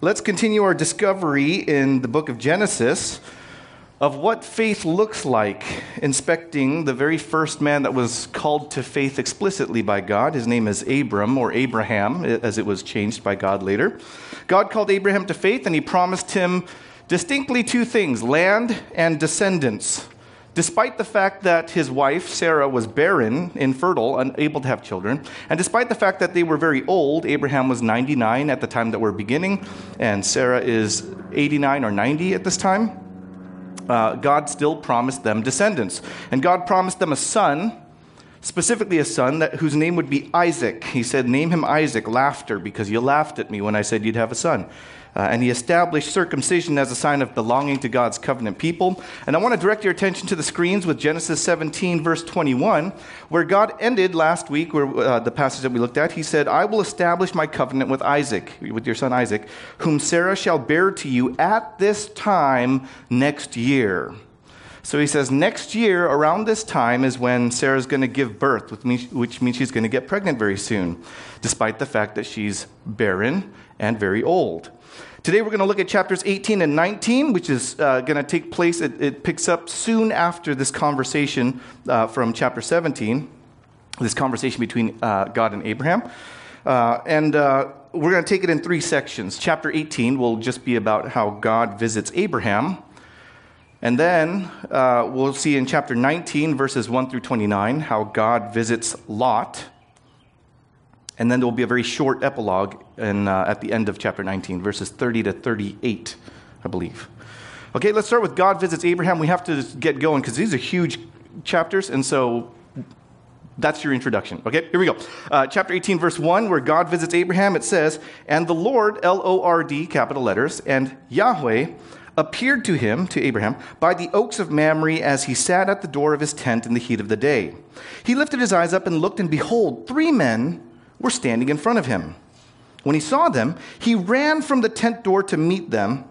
Let's continue our discovery in the book of Genesis of what faith looks like, inspecting the very first man that was called to faith explicitly by God. His name is Abram, or Abraham, as it was changed by God later. God called Abraham to faith, and he promised him distinctly two things, land and descendants. Despite the fact that his wife, Sarah, was barren, infertile, unable to have children, and despite the fact that they were very old, Abraham was 99 at the time that we're beginning, and Sarah is 89 or 90 at this time, God still promised them descendants. And God promised them a son, specifically a son whose name would be Isaac. He said, name him Isaac, laughter, because you laughed at me when I said you'd have a son. And he established circumcision as a sign of belonging to God's covenant people. And I want to direct your attention to the screens with Genesis 17, verse 21, where God ended last week, the passage that we looked at. He said, I will establish my covenant with Isaac, with your son Isaac, whom Sarah shall bear to you at this time next year. So he says next year, around this time, is when Sarah's going to give birth, which means she's going to get pregnant very soon, despite the fact that she's barren and very old. Today we're going to look at chapters 18 and 19, which is going to take place, it picks up soon after this conversation from chapter 17, this conversation between God and Abraham. We're going to take it in three sections. Chapter 18 will just be about how God visits Abraham. And then we'll see in chapter 19, verses 1 through 29, how God visits Lot. And then there will be a very short epilogue at the end of chapter 19, verses 30 to 38, I believe. Okay, let's start with God visits Abraham. We have to get going because these are huge chapters, and so that's your introduction. Okay, here we go. Chapter 18, verse 1, where God visits Abraham, it says, And the Lord, L-O-R-D, capital letters, and Yahweh appeared to him, to Abraham, by the oaks of Mamre as he sat at the door of his tent in the heat of the day. He lifted his eyes up and looked, and behold, three men were standing in front of him. When he saw them, he ran from the tent door to meet them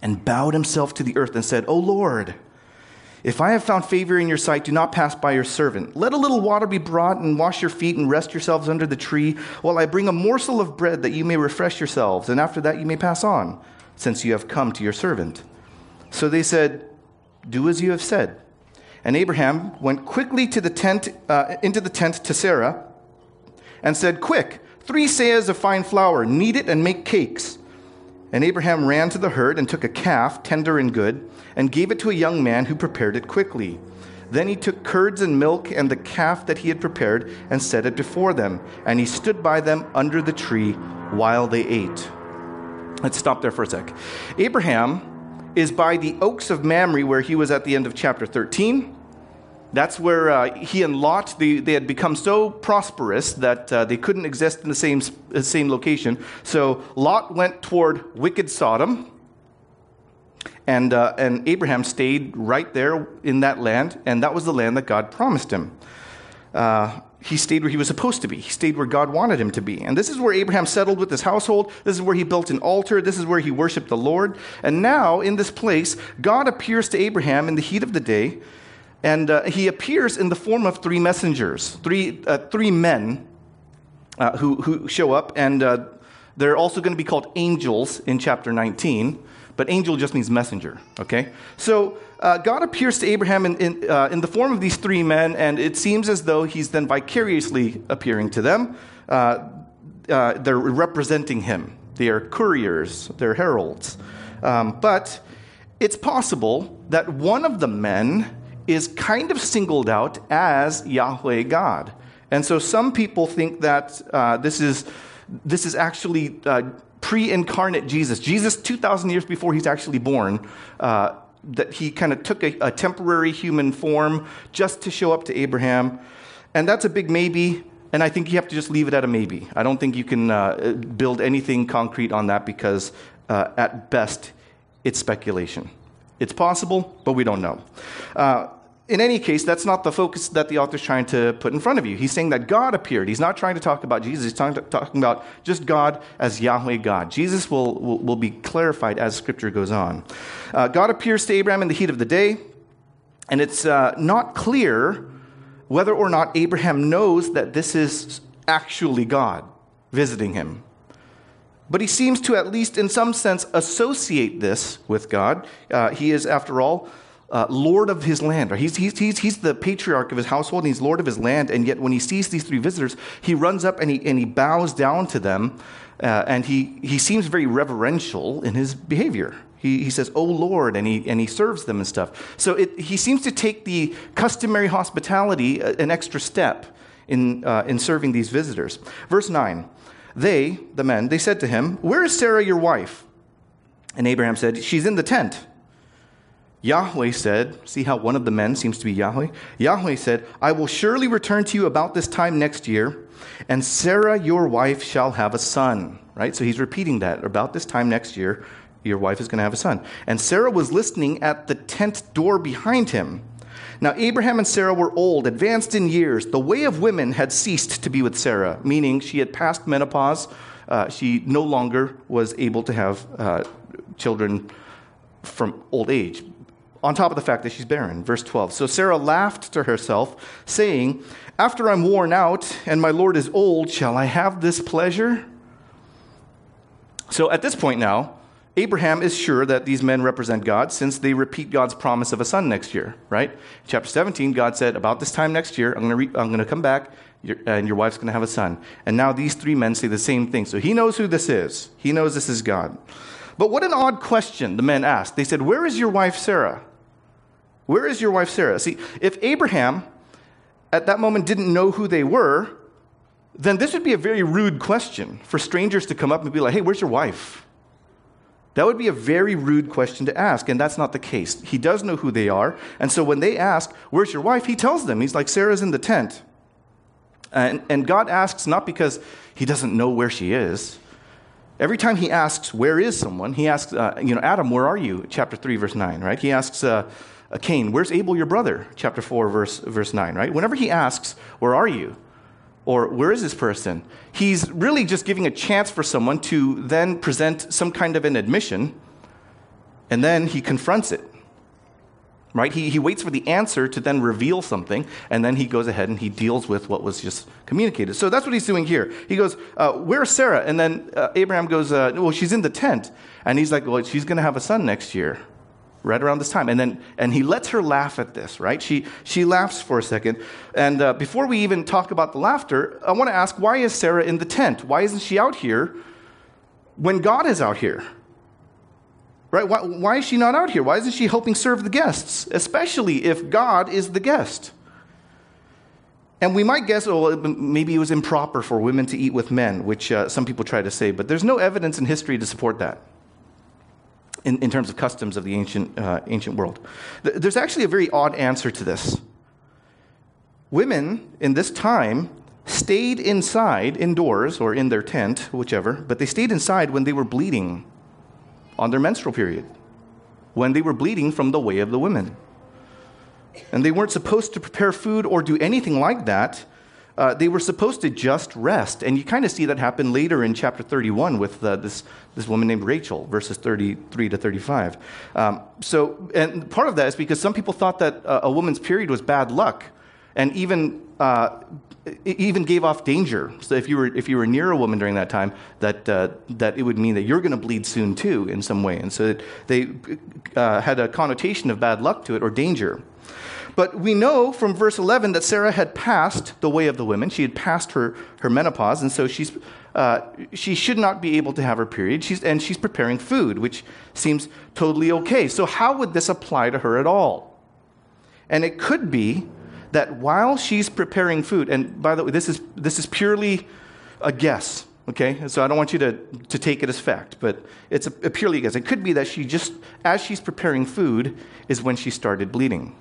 and bowed himself to the earth and said, O Lord, if I have found favor in your sight, do not pass by your servant. Let a little water be brought and wash your feet and rest yourselves under the tree while I bring a morsel of bread that you may refresh yourselves, and after that you may pass on, since you have come to your servant. So they said, Do as you have said. And Abraham went quickly to the tent, into the tent to Sarah, and said, Quick, 3 seahs of fine flour, knead it and make cakes. And Abraham ran to the herd and took a calf, tender and good, and gave it to a young man who prepared it quickly. Then he took curds and milk and the calf that he had prepared and set it before them. And he stood by them under the tree while they ate. Let's stop there for a sec. Abraham is by the oaks of Mamre where he was at the end of chapter 13. That's where he and Lot, they had become so prosperous that they couldn't exist in the same location. So Lot went toward wicked Sodom, and Abraham stayed right there in that land, and that was the land that God promised him. He stayed where he was supposed to be. He stayed where God wanted him to be. And this is where Abraham settled with his household. This is where he built an altar. This is where he worshiped the Lord. And now, in this place, God appears to Abraham in the heat of the day, and he appears in the form of three messengers, three men who show up, and they're also going to be called angels in chapter 19, but angel just means messenger, okay? So God appears to Abraham in the form of these three men, and it seems as though he's then vicariously appearing to them. They're representing him. They are couriers, they're heralds. But it's possible that one of the men is kind of singled out as Yahweh God. And so some people think that this is actually pre-incarnate Jesus. Jesus, 2,000 years before he's actually born, that he kind of took a temporary human form just to show up to Abraham. And that's a big maybe, and I think you have to just leave it at a maybe. I don't think you can build anything concrete on that because at best it's speculation. It's possible, but we don't know. In any case, that's not the focus that the author's trying to put in front of you. He's saying that God appeared. He's not trying to talk about Jesus. He's talking about just God as Yahweh God. Jesus will be clarified as Scripture goes on. God appears to Abraham in the heat of the day, and it's not clear whether or not Abraham knows that this is actually God visiting him. But he seems to, at least in some sense, associate this with God. He is, after all, Lord of his land. He's the patriarch of his household, and he's Lord of his land. And yet when he sees these three visitors, he runs up and he bows down to them. And he seems very reverential in his behavior. He says, "Oh Lord," and he serves them and stuff. So he seems to take the customary hospitality an extra step in serving these visitors. Verse 9, they, the men, they said to him, "Where is Sarah your wife?" And Abraham said, "She's in the tent." Yahweh said, see how one of the men seems to be Yahweh? Yahweh said, "I will surely return to you about this time next year, and Sarah your wife shall have a son." Right? So he's repeating that. About this time next year, your wife is going to have a son. And Sarah was listening at the tent door behind him. Now Abraham and Sarah were old, advanced in years. The way of women had ceased to be with Sarah, meaning she had passed menopause. She no longer was able to have children from old age, on top of the fact that she's barren. Verse 12, so Sarah laughed to herself, saying, "After I'm worn out and my Lord is old, shall I have this pleasure?" So at this point now, Abraham is sure that these men represent God, since they repeat God's promise of a son next year, right? Chapter 17, God said, about this time next year, I'm going to come back, and your wife's going to have a son. And now these three men say the same thing. So he knows who this is. He knows this is God. But what an odd question the men asked. They said, "Where is your wife Sarah? Where is your wife Sarah?" See, if Abraham at that moment didn't know who they were, then this would be a very rude question for strangers to come up and be like, "Hey, where's your wife?" That would be a very rude question to ask, and that's not the case. He does know who they are, and so when they ask, "Where's your wife?" he tells them. He's like, "Sarah's in the tent." And God asks not because he doesn't know where she is. Every time he asks, "Where is someone?" he asks, "Adam, where are you?" Chapter 3, verse 9, right? He asks, Cain, "Where's Abel, your brother?" Chapter 4, verse 9, right? Whenever he asks, "Where are you?" or "Where is this person?" he's really just giving a chance for someone to then present some kind of an admission, and then he confronts it, right? He waits for the answer to then reveal something, and then he goes ahead and he deals with what was just communicated. So that's what he's doing here. He goes, "Where's Sarah?" And then Abraham goes, "Well, she's in the tent." And he's like, "Well, she's going to have a son next year, right around this time." And he lets her laugh at this, right? She laughs for a second. And before we even talk about the laughter, I want to ask, why is Sarah in the tent? Why isn't she out here when God is out here? Right? Why is she not out here? Why isn't she helping serve the guests, especially if God is the guest? And we might guess, oh, maybe it was improper for women to eat with men, which some people try to say, but there's no evidence in history to support that. In terms of customs of the ancient world. There's actually a very odd answer to this. Women in this time stayed inside, indoors, or in their tent, whichever, but they stayed inside when they were bleeding on their menstrual period, when they were bleeding from the way of the women. And they weren't supposed to prepare food or do anything like that. They were supposed to just rest. And you kind of see that happen later in chapter 31 with this woman named Rachel, verses 33 to 35. And part of that is because some people thought that a woman's period was bad luck, and even gave off danger. So if you were near a woman during that time, that it would mean that you're going to bleed soon too in some way. And so they had a connotation of bad luck to it, or danger. But we know from verse 11 that Sarah had passed the way of the women. She had passed her menopause, and so she should not be able to have her period. She's preparing food, which seems totally okay. So how would this apply to her at all? And it could be that while she's preparing food, and by the way, this is purely a guess, okay? So I don't want you to take it as fact, but it's a purely a guess. It could be that she just, as she's preparing food, is when she started bleeding.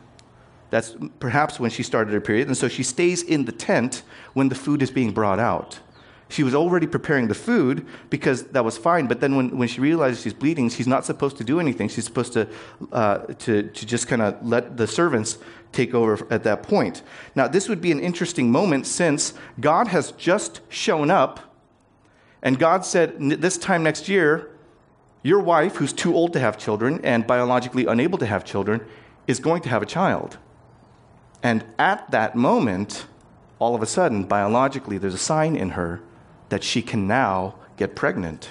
That's perhaps when she started her period, and so she stays in the tent when the food is being brought out. She was already preparing the food because that was fine, but then when she realizes she's bleeding, she's not supposed to do anything. She's supposed to just kind of let the servants take over at that point. Now, this would be an interesting moment, since God has just shown up, and God said, this time next year, your wife, who's too old to have children and biologically unable to have children, is going to have a child. And at that moment, all of a sudden, biologically, there's a sign in her that she can now get pregnant.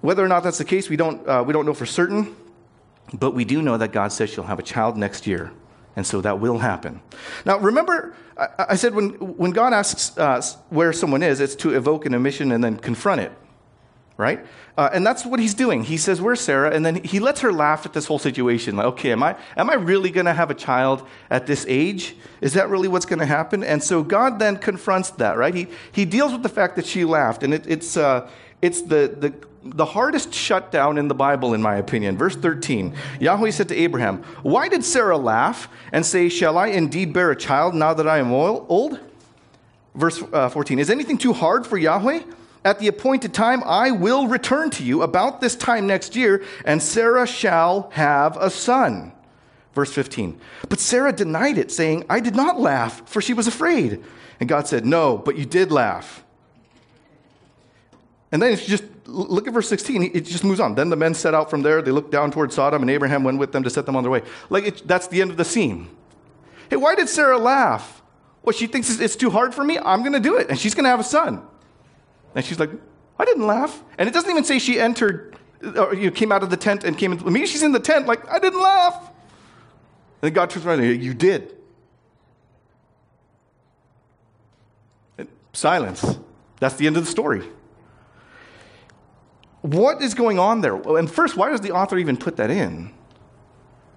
Whether or not that's the case, we don't know for certain, but we do know that God says she'll have a child next year, and so that will happen. Now, remember, I said when God asks where someone is, it's to evoke an omission and then confront it, right? And that's what he's doing. He says, "Where's Sarah?" And then he lets her laugh at this whole situation. Like, okay, am I really going to have a child at this age? Is that really what's going to happen? And so God then confronts that, right? He deals with the fact that she laughed, and it's the hardest shutdown in the Bible, in my opinion. Verse 13, Yahweh said to Abraham, "Why did Sarah laugh and say, 'Shall I indeed bear a child now that I am old?'" Verse 14, "Is anything too hard for Yahweh? At the appointed time, I will return to you about this time next year, and Sarah shall have a son." Verse 15, "But Sarah denied it, saying, 'I did not laugh, for she was afraid.' And God said, 'No, but you did laugh.'" And then if you just look at verse 16, it just moves on. "Then the men set out from there. They looked down toward Sodom, and Abraham went with them to set them on their way." Like, that's the end of the scene. Hey, why did Sarah laugh? Well, she thinks it's too hard for me. I'm going to do it, and she's going to have a son. And she's like, I didn't laugh. And it doesn't even say she entered, or came out of the tent and came in. Maybe she's in the tent, like, I didn't laugh. And then God turns around and says, "You did." And silence. That's the end of the story. What is going on there? And first, why does the author even put that in?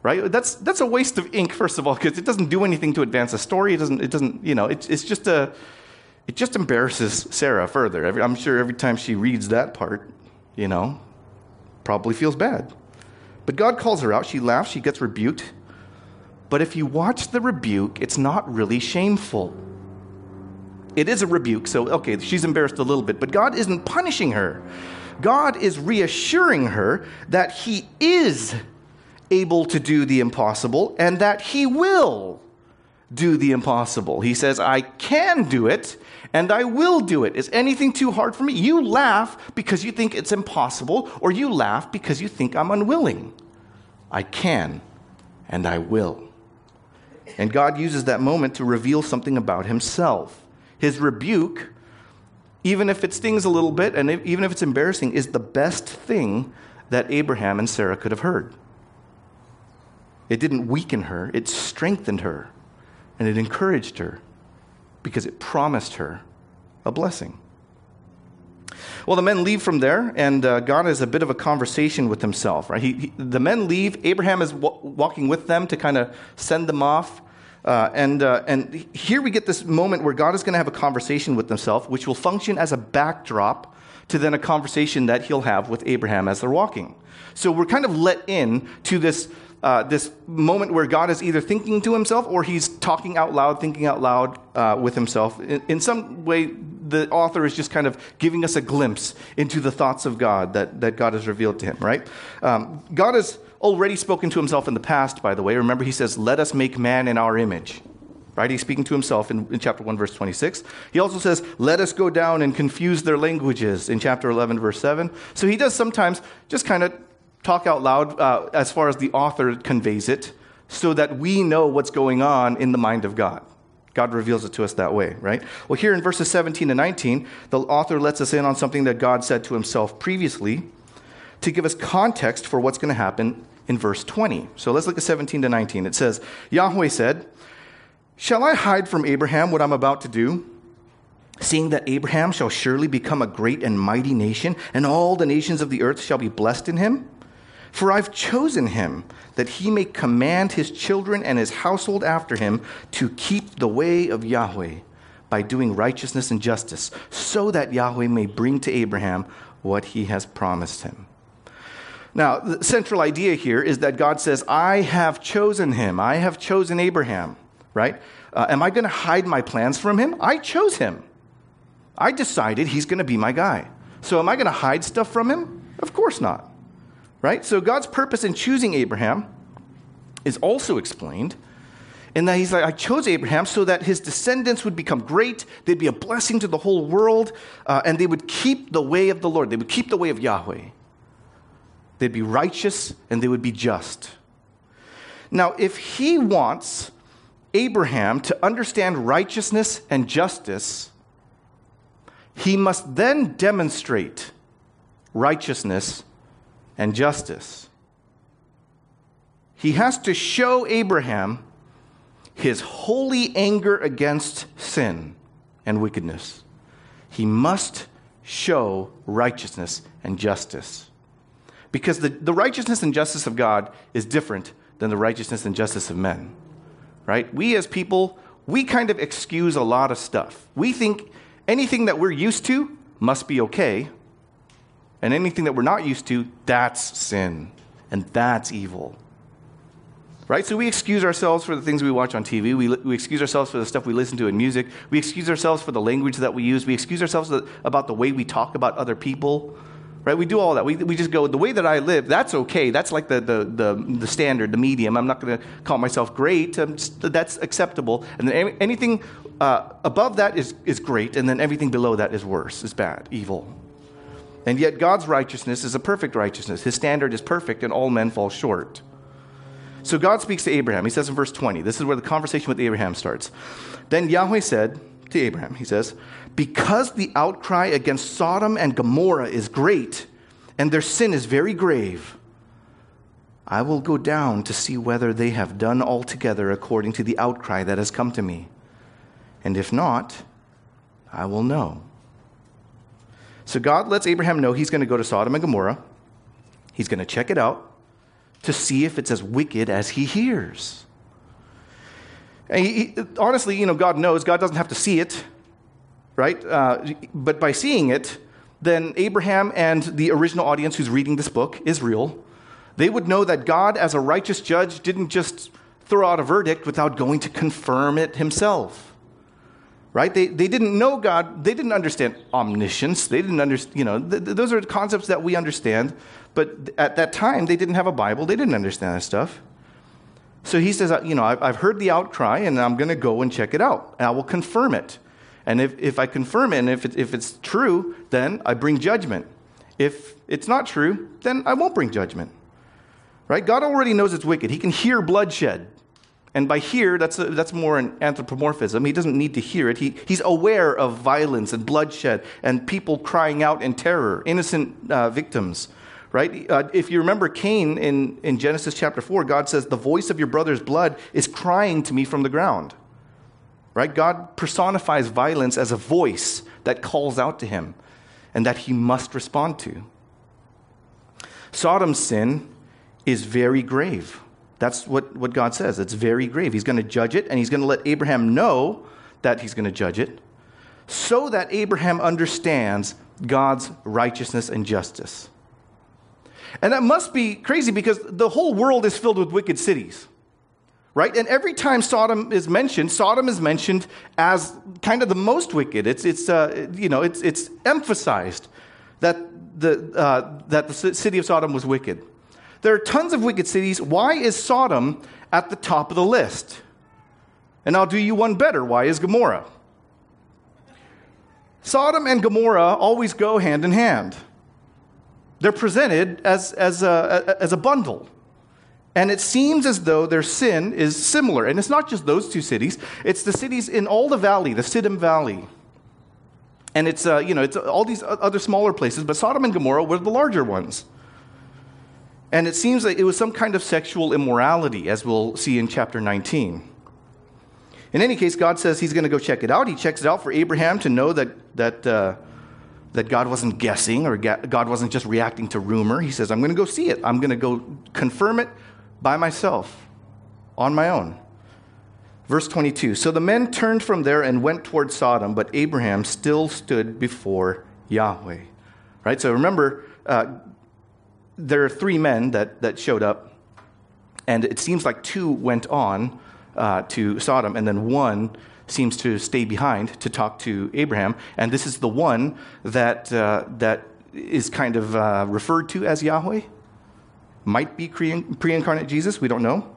Right? That's a waste of ink, first of all, because it doesn't do anything to advance the story. It doesn't. It just embarrasses Sarah further. I'm sure every time she reads that part, probably feels bad. But God calls her out. She laughs. She gets rebuked. But if you watch the rebuke, it's not really shameful. It is a rebuke. So, okay, she's embarrassed a little bit. But God isn't punishing her. God is reassuring her that he is able to do the impossible and that he will do the impossible. He says, I can do it and I will do it. Is anything too hard for me? You laugh because you think it's impossible, or you laugh because you think I'm unwilling. I can and I will. And God uses that moment to reveal something about himself. His rebuke, even if it stings a little bit, and even if it's embarrassing, is the best thing that Abraham and Sarah could have heard. It didn't weaken her. It strengthened her, and it encouraged her, because it promised her a blessing. Well, the men leave from there, and God has a bit of a conversation with himself. Right? The men leave. Abraham is walking with them to kind of send them off. And here we get this moment where God is going to have a conversation with himself, which will function as a backdrop to then a conversation that he'll have with Abraham as they're walking. So we're kind of let in to this moment where God is either thinking to himself or he's talking out loud, with himself. In some way, the author is just kind of giving us a glimpse into the thoughts of God that God has revealed to him, right? God is already spoken to himself in the past, by the way. Remember, he says, let us make man in our image, right? He's speaking to himself in chapter 1, verse 26. He also says, let us go down and confuse their languages in chapter 11, verse 7. So he does sometimes just kind of talk out loud as far as the author conveys it, so that we know what's going on in the mind of God. God reveals it to us that way, right? Well, here in verses 17 and 19, the author lets us in on something that God said to himself previously to give us context for what's going to happen in verse 20. So let's look at 17 to 19. It says, Yahweh said, shall I hide from Abraham what I'm about to do? Seeing that Abraham shall surely become a great and mighty nation, and all the nations of the earth shall be blessed in him. For I've chosen him that he may command his children and his household after him to keep the way of Yahweh by doing righteousness and justice, so that Yahweh may bring to Abraham what he has promised him. Now, the central idea here is that God says, I have chosen him. I have chosen Abraham, right? Am I going to hide my plans from him? I chose him. I decided he's going to be my guy. So am I going to hide stuff from him? Of course not, right? So God's purpose in choosing Abraham is also explained in that he's like, I chose Abraham so that his descendants would become great. They'd be a blessing to the whole world, and they would keep the way of the Lord. They would keep the way of Yahweh. They'd be righteous, and they would be just. Now, if he wants Abraham to understand righteousness and justice, he must then demonstrate righteousness, and justice. He has to show Abraham his holy anger against sin and wickedness. He must show righteousness and justice. Because the righteousness and justice of God is different than the righteousness and justice of men. Right? We as people, we kind of excuse a lot of stuff. We think anything that we're used to must be okay. And anything that we're not used to, that's sin. And that's evil. Right? So we excuse ourselves for the things we watch on TV. We excuse ourselves for the stuff we listen to in music. We excuse ourselves for the language that we use. We excuse ourselves about the way we talk about other people. Right? We do all that. We just go, the way that I live, that's okay. That's like the standard, the medium. I'm not going to call myself great. That's acceptable. And then anything above that is great. And then everything below that is worse, is bad, evil. And yet God's righteousness is a perfect righteousness. His standard is perfect, and all men fall short. So God speaks to Abraham. He says in verse 20, this is where the conversation with Abraham starts. Then Yahweh said to Abraham, he says, because the outcry against Sodom and Gomorrah is great, and their sin is very grave, I will go down to see whether they have done altogether according to the outcry that has come to me. And if not, I will know. So God lets Abraham know he's going to go to Sodom and Gomorrah. He's going to check it out, to see if it's as wicked as he hears. And honestly, God knows. God doesn't have to see it, right? But by seeing it, then Abraham and the original audience who's reading this book, Israel, they would know that God, as a righteous judge, didn't just throw out a verdict without going to confirm it himself, right? They didn't know God. They didn't understand omniscience. They didn't understand, those are concepts that we understand. But at that time, they didn't have a Bible. They didn't understand that stuff. So he says, I've heard the outcry, and I'm going to go and check it out. And I will confirm it. And if I confirm it, and if it's true, then I bring judgment. If it's not true, then I won't bring judgment. Right? God already knows it's wicked. He can hear bloodshed. And by hear, that's more an anthropomorphism. He doesn't need to hear it. He's aware of violence and bloodshed and people crying out in terror, innocent victims. Right? If you remember Cain in Genesis chapter 4, God says, the voice of your brother's blood is crying to me from the ground. Right? God personifies violence as a voice that calls out to him and that he must respond to. Sodom's sin is very grave. That's what God says. It's very grave. He's going to judge it, and he's going to let Abraham know that he's going to judge it so that Abraham understands God's righteousness and justice. And that must be crazy because the whole world is filled with wicked cities, right? And every time Sodom is mentioned as kind of the most wicked. It's emphasized that the city of Sodom was wicked. There are tons of wicked cities. Why is Sodom at the top of the list? And I'll do you one better. Why is Gomorrah? Sodom and Gomorrah always go hand in hand. They're presented as a bundle. And it seems as though their sin is similar. And it's not just those two cities. It's the cities in all the valley, the Siddim Valley. And it's all these other smaller places. But Sodom and Gomorrah were the larger ones. And it seems that it was some kind of sexual immorality, as we'll see in chapter 19. In any case, God says he's going to go check it out. He checks it out for Abraham to know that God wasn't guessing or God wasn't just reacting to rumor. He says, I'm going to go see it. I'm going to go confirm it by myself, on my own. Verse 22, so the men turned from there and went toward Sodom, but Abraham still stood before Yahweh. Right? So remember, there are three men that showed up, and it seems like two went on to Sodom, and then one seems to stay behind to talk to Abraham, and this is the one that is kind of referred to as Yahweh. Might be pre-incarnate Jesus, we don't know.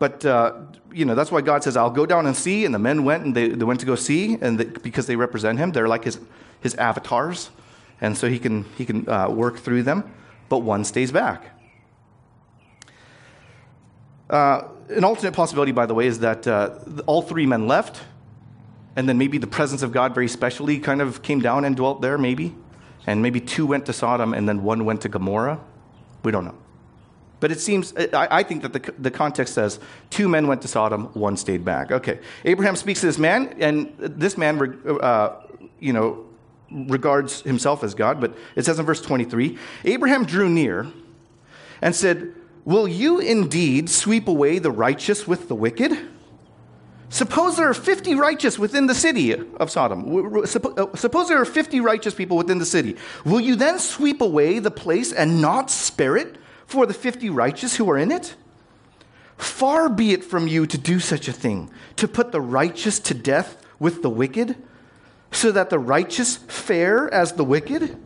But that's why God says, "I'll go down and see." And the men went, and they went to go see, because they represent him, they're like his avatars, and so he can work through them. But one stays back. An alternate possibility, by the way, is that all three men left, and then maybe the presence of God very specially kind of came down and dwelt there, maybe. and maybe two went to Sodom and then one went to Gomorrah. We don't know. But it seems, I think that the context says, two men went to Sodom, one stayed back. Okay, Abraham speaks to this man, and this man, regards himself as God, but it says in verse 23, Abraham drew near and said, "Will you indeed sweep away the righteous with the wicked? Suppose there are 50 righteous within the city of Sodom. Suppose there are 50 righteous people within the city. Will you then sweep away the place and not spare it for the 50 righteous who are in it? Far be it from you to do such a thing, to put the righteous to death with the wicked, so that the righteous fare as the wicked.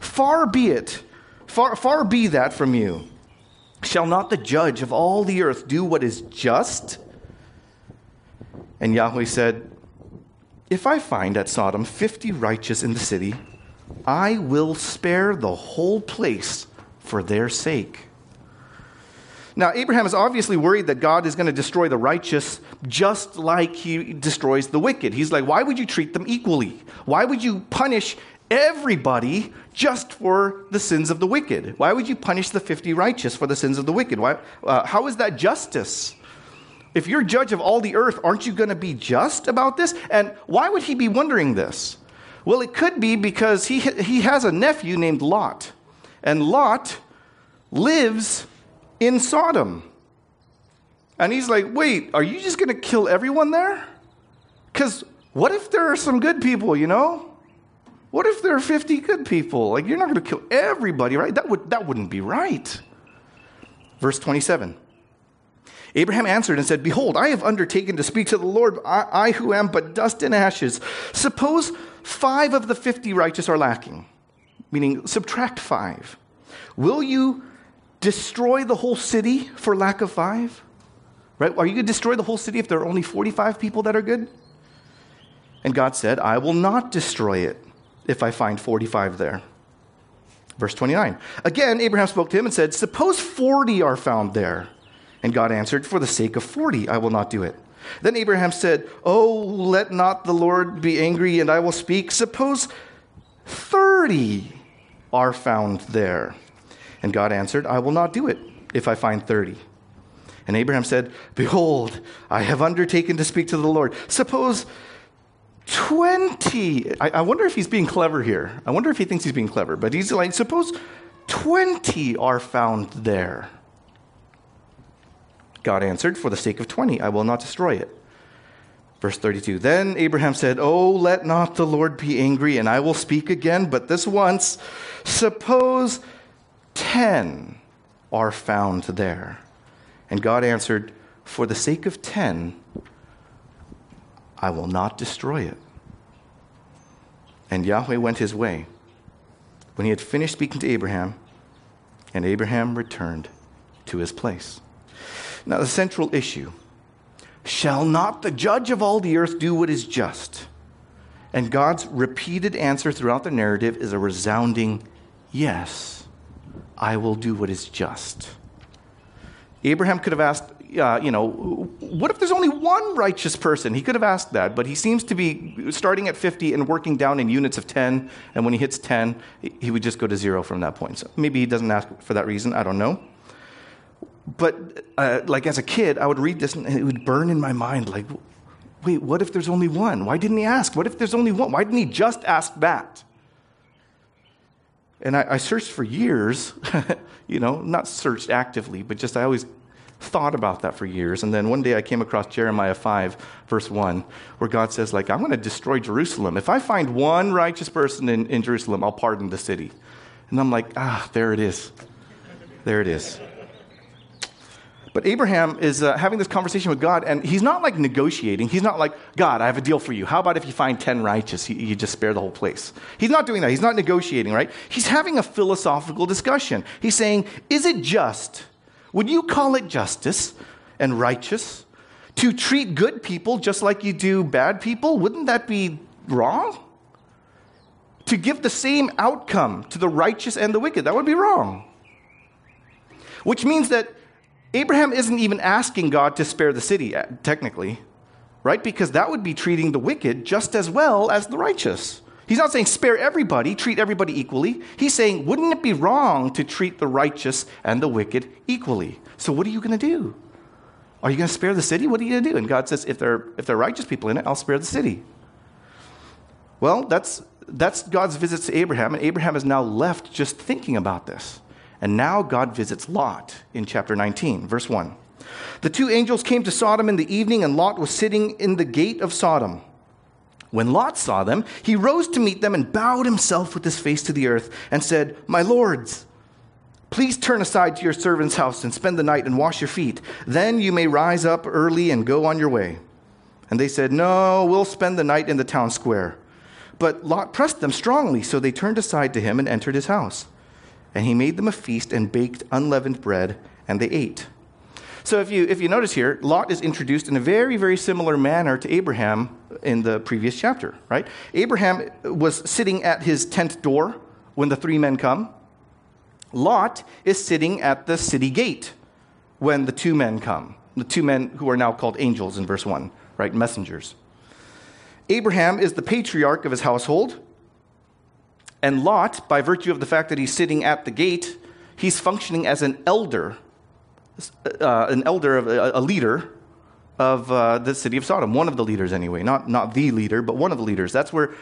Far be it, far be that from you. Shall not the judge of all the earth do what is just?" And Yahweh said, "If I find at Sodom 50 righteous in the city, I will spare the whole place for their sake." Now, Abraham is obviously worried that God is going to destroy the righteous just like he destroys the wicked. He's like, why would you treat them equally? Why would you punish everybody just for the sins of the wicked? Why would you punish the 50 righteous for the sins of the wicked? Why? How is that justice? If you're judge of all the earth, aren't you going to be just about this? And why would he be wondering this? Well, it could be because he has a nephew named Lot. And Lot lives in Sodom. And he's like, wait, are you just going to kill everyone there? Because what if there are some good people, you know? What if there are 50 good people? Like, you're not going to kill everybody, right? That wouldn't be right. Verse 27. Abraham answered and said, "Behold, I have undertaken to speak to the Lord, I who am but dust and ashes. Suppose 5 of the 50 righteous are lacking," meaning subtract 5. "Will you destroy the whole city for lack of 5? Right? Are you going to destroy the whole city if there are only 45 people that are good? And God said, "I will not destroy it if I find 45 there." Verse 29. Again, Abraham spoke to him and said, "Suppose 40 are found there." And God answered, "For the sake of 40, I will not do it." Then Abraham said, "Oh, let not the Lord be angry, and I will speak. Suppose 30 are found there." And God answered, "I will not do it if I find 30. And Abraham said, "Behold, I have undertaken to speak to the Lord. Suppose 20. I wonder if he's being clever here. I wonder if he thinks he's being clever. But he's like, suppose 20 are found there. God answered, "For the sake of 20, I will not destroy it." Verse 32, then Abraham said, "Oh, let not the Lord be angry, and I will speak again, but this once. Suppose 10 are found there." And God answered, "For the sake of 10, I will not destroy it." And Yahweh went his way when he had finished speaking to Abraham, and Abraham returned to his place. Now, the central issue, shall not the judge of all the earth do what is just? And God's repeated answer throughout the narrative is a resounding, yes, I will do what is just. Abraham could have asked, what if there's only one righteous person? He could have asked that, but he seems to be starting at 50 and working down in units of 10, and when he hits 10, he would just go to 0 from that point. So maybe he doesn't ask for that reason, I don't know. But as a kid, I would read this and it would burn in my mind, like, wait, what if there's only one? Why didn't he ask? What if there's only one? Why didn't he just ask that? And I searched for years, not searched actively, but just I always thought about that for years. And then one day I came across Jeremiah 5, verse 1, where God says, like, I'm going to destroy Jerusalem. If I find one righteous person in Jerusalem, I'll pardon the city. And I'm like, there it is. There it is. But Abraham is having this conversation with God, and he's not like negotiating. He's not like, God, I have a deal for you. How about if you find 10 righteous, you just spare the whole place? He's not doing that. He's not negotiating, right? He's having a philosophical discussion. He's saying, is it just? Would you call it justice and righteous to treat good people just like you do bad people? Wouldn't that be wrong? To give the same outcome to the righteous and the wicked, that would be wrong. Which means that Abraham isn't even asking God to spare the city, technically, right? Because that would be treating the wicked just as well as the righteous. He's not saying spare everybody, treat everybody equally. He's saying, wouldn't it be wrong to treat the righteous and the wicked equally? So what are you going to do? Are you going to spare the city? What are you going to do? And God says, if there are righteous people in it, I'll spare the city. Well, that's God's visit to Abraham, and Abraham is now left just thinking about this. And now God visits Lot in chapter 19, verse 1. The two angels came to Sodom in the evening, and Lot was sitting in the gate of Sodom. When Lot saw them, he rose to meet them and bowed himself with his face to the earth and said, "My lords, please turn aside to your servant's house and spend the night and wash your feet. Then you may rise up early and go on your way." And they said, "No, we'll spend the night in the town square." But Lot pressed them strongly, so they turned aside to him and entered his house. And he made them a feast and baked unleavened bread, and they ate. So if you notice here, Lot is introduced in a very, very similar manner to Abraham in the previous chapter, right? Abraham was sitting at his tent door when the three men come. Lot is sitting at the city gate when the two men come, the two men who are now called angels in verse 1, right, messengers. Abraham is the patriarch of his household, and Lot, by virtue of the fact that he's sitting at the gate, he's functioning as a leader of the city of Sodom. One of the leaders, anyway, not the leader, but one of the leaders. That's where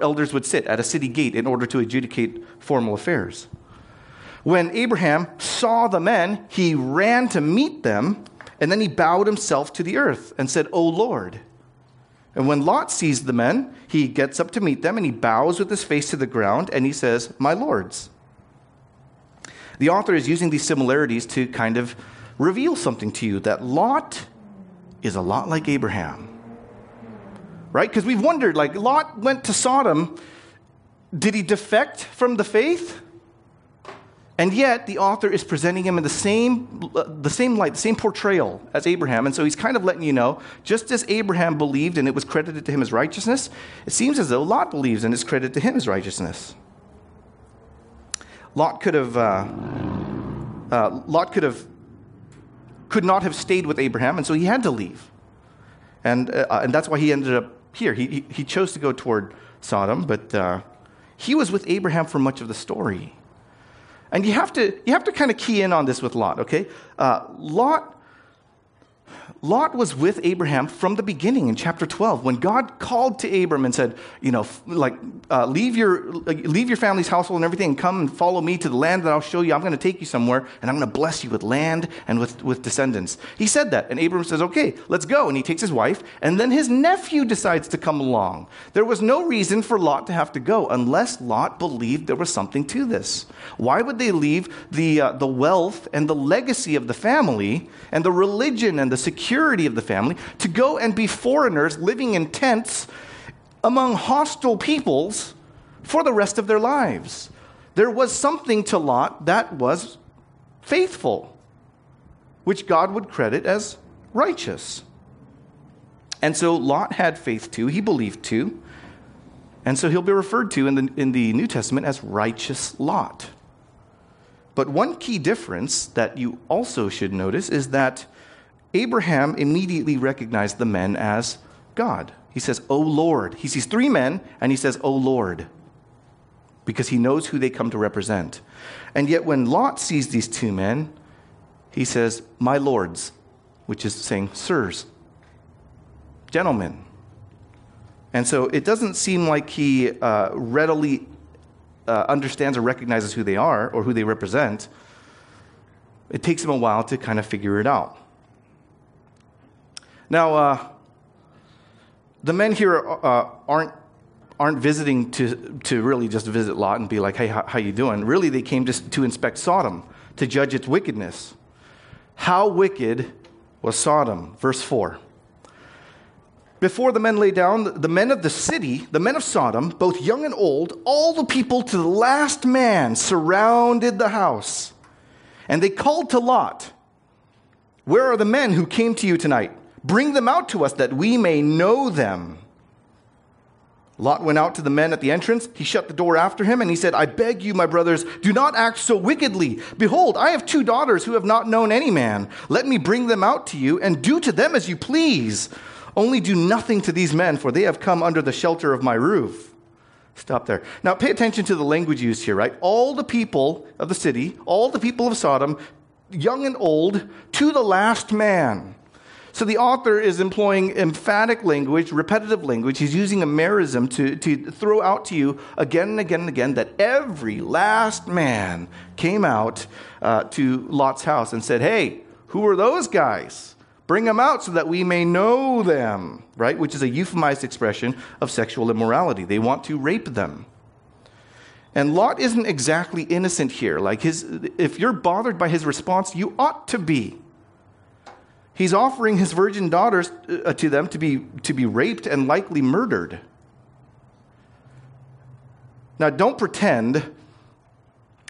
elders would sit at a city gate in order to adjudicate formal affairs. When Abraham saw the men, he ran to meet them, and then he bowed himself to the earth and said, "O Lord." And when Lot sees the men, he gets up to meet them, and he bows with his face to the ground, and he says, "My lords." The author is using these similarities to kind of reveal something to you, that Lot is a lot like Abraham, right? Because we've wondered, like, Lot went to Sodom. Did he defect from the faith? And yet, the author is presenting him in the same light, the same portrayal as Abraham. And so he's kind of letting you know, just as Abraham believed and it was credited to him as righteousness, it seems as though Lot believes and it's credited to him as righteousness. Lot could not have stayed with Abraham, and so he had to leave. And that's why he ended up here. He chose to go toward Sodom, but he was with Abraham for much of the story. And you have to kind of key in on this with Lot, okay? Lot was with Abraham from the beginning in chapter 12 when God called to Abram and said, you know, leave your family's household and everything and come and follow me to the land that I'll show you. I'm going to take you somewhere, and I'm going to bless you with land and with descendants. He said that, and Abram says, okay, let's go. And he takes his wife, and then his nephew decides to come along. There was no reason for Lot to have to go unless Lot believed there was something to this. Why would they leave the wealth and the legacy of the family and the religion and the security of the family to go and be foreigners living in tents among hostile peoples for the rest of their lives? There was something to Lot that was faithful, which God would credit as righteous. And so Lot had faith too. He believed too. And so he'll be referred to in the New Testament as righteous Lot. But one key difference that you also should notice is that Abraham immediately recognized the men as God. He says, "O Lord." He sees three men, and he says, "O Lord," because he knows who they come to represent. And yet when Lot sees these two men, he says, "My lords," which is saying sirs, gentlemen. And so it doesn't seem like he readily understands or recognizes who they are or who they represent. It takes him a while to kind of figure it out. Now, the men here aren't visiting to really just visit Lot and be like, "Hey, how you doing?" Really, they came just to inspect Sodom, to judge its wickedness. How wicked was Sodom? Verse 4. Before the men lay down, the men of the city, the men of Sodom, both young and old, all the people to the last man surrounded the house. And they called to Lot, "Where are the men who came to you tonight? Bring them out to us that we may know them." Lot went out to the men at the entrance. He shut the door after him, and he said, "I beg you, my brothers, do not act so wickedly. Behold, I have two daughters who have not known any man. Let me bring them out to you, and do to them as you please. Only do nothing to these men, for they have come under the shelter of my roof." Stop there. Now pay attention to the language used here, right? All the people of the city, all the people of Sodom, young and old, to the last man. So the author is employing emphatic language, repetitive language. He's using a merism to throw out to you again and again and again that every last man came out to Lot's house and said, hey, who are those guys? Bring them out so that we may know them, right? Which is a euphemized expression of sexual immorality. They want to rape them. And Lot isn't exactly innocent here. Like if you're bothered by his response, you ought to be. He's offering his virgin daughters to them to be raped and likely murdered. Now, don't pretend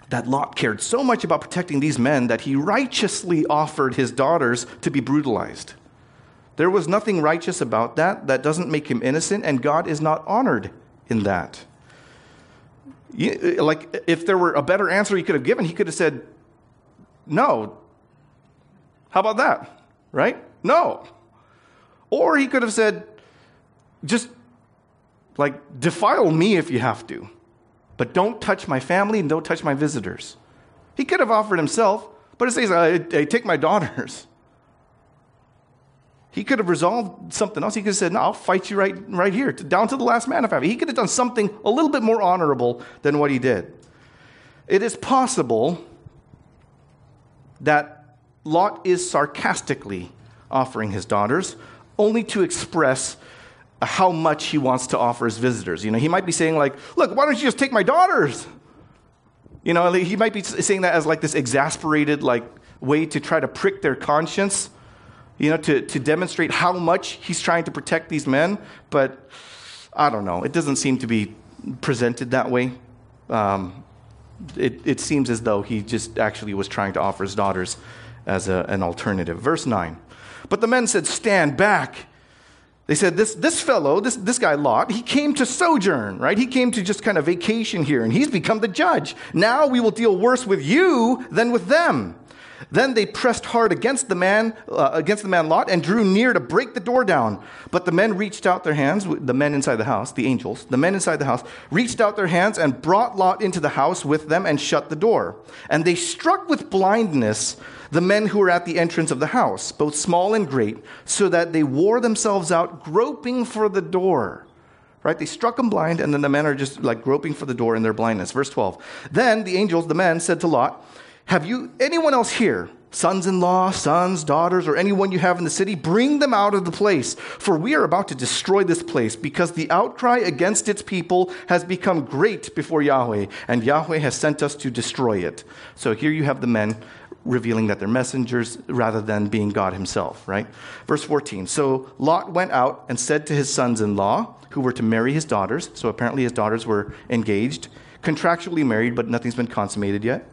that Lot cared so much about protecting these men that he righteously offered his daughters to be brutalized. There was nothing righteous about that. That doesn't make him innocent, and God is not honored in that. Like, if there were a better answer he could have given, he could have said, no. How about that? Right? No. Or he could have said, just like defile me if you have to, but don't touch my family and don't touch my visitors. He could have offered himself, but it says, I take my daughters. He could have resolved something else. He could have said, no, I'll fight you right here, down to the last man if I have. He could have done something a little bit more honorable than what he did. It is possible that Lot is sarcastically offering his daughters only to express how much he wants to offer his visitors. You know, he might be saying like, look, why don't you just take my daughters? You know, he might be saying that as like this exasperated like way to try to prick their conscience, you know, to demonstrate how much he's trying to protect these men. But I don't know. It doesn't seem to be presented that way. It seems as though he just actually was trying to offer his daughters as an alternative. Verse 9. But the men said, stand back. They said, this fellow, this guy Lot, he came to sojourn, right? He came to just kind of vacation here, and he's become the judge. Now we will deal worse with you than with them. Then they pressed hard against the man Lot and drew near to break the door down. But the men reached out their hands, the men inside the house, the angels, the men inside the house, reached out their hands and brought Lot into the house with them and shut the door. And they struck with blindness the men who were at the entrance of the house, both small and great, so that they wore themselves out groping for the door. Right? They struck them blind, and then the men are just like groping for the door in their blindness. Verse 12. Then the angels, the men, said to Lot, have you anyone else here, sons-in-law, sons, daughters, or anyone you have in the city? Bring them out of the place, for we are about to destroy this place, because the outcry against its people has become great before Yahweh, and Yahweh has sent us to destroy it. So here you have the men revealing that they're messengers rather than being God himself, right? Verse 14, so Lot went out and said to his sons-in-law, who were to marry his daughters, so apparently his daughters were engaged, contractually married, but nothing's been consummated yet.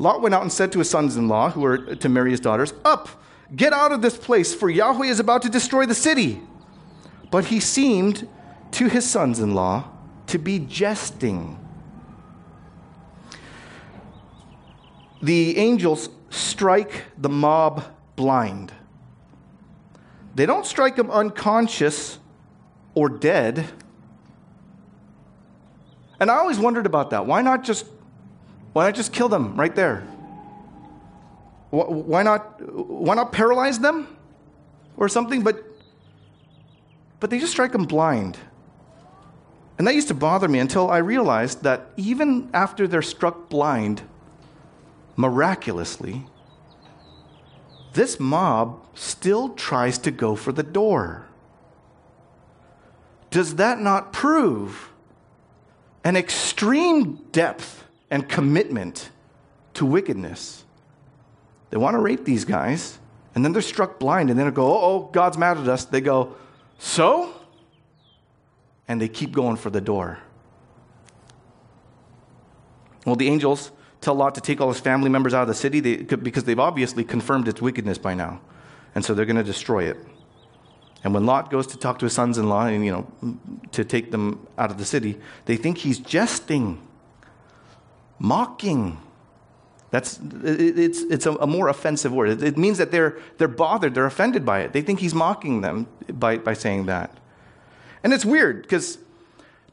Lot went out and said to his sons-in-law, who were to marry his daughters, up, get out of this place, for Yahweh is about to destroy the city. But he seemed to his sons-in-law to be jesting. The angels strike the mob blind. They don't strike them unconscious or dead. And I always wondered about that. Why not just kill them right there? Why not paralyze them or something? But they just strike them blind. And that used to bother me until I realized that even after they're struck blind, miraculously, this mob still tries to go for the door. Does that not prove an extreme depth and commitment to wickedness? They want to rape these guys, and then they're struck blind, and then they go, oh, God's mad at us. They go, so? And they keep going for the door. Well, the angels tell Lot to take all his family members out of the city because they've obviously confirmed its wickedness by now, and so they're going to destroy it. And when Lot goes to talk to his sons-in-law and, you know, to take them out of the city, they think he's jesting. Mocking. It's a more offensive word. It means that they're bothered, they're offended by it. They think he's mocking them by saying that. And it's weird because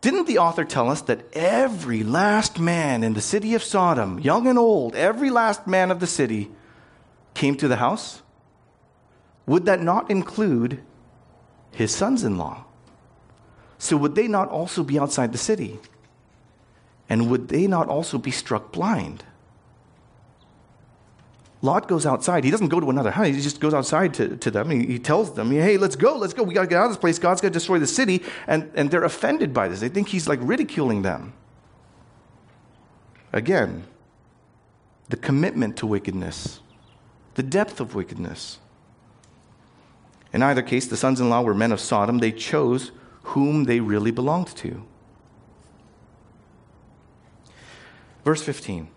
Didn't the author tell us that every last man in the city of Sodom, young and old, every last man of the city came to the house? Would that not include his sons-in-law? So would they not also be outside the city? And would they not also be struck blind? Lot goes outside. He doesn't go to another house. He just goes outside to them. He tells them, hey, let's go. We got to get out of this place. God's going to destroy the city. And they're offended by this. They think he's like ridiculing them. Again, the commitment to wickedness, the depth of wickedness. In either case, the sons-in-law were men of Sodom. They chose whom they really belonged to. Verse 15.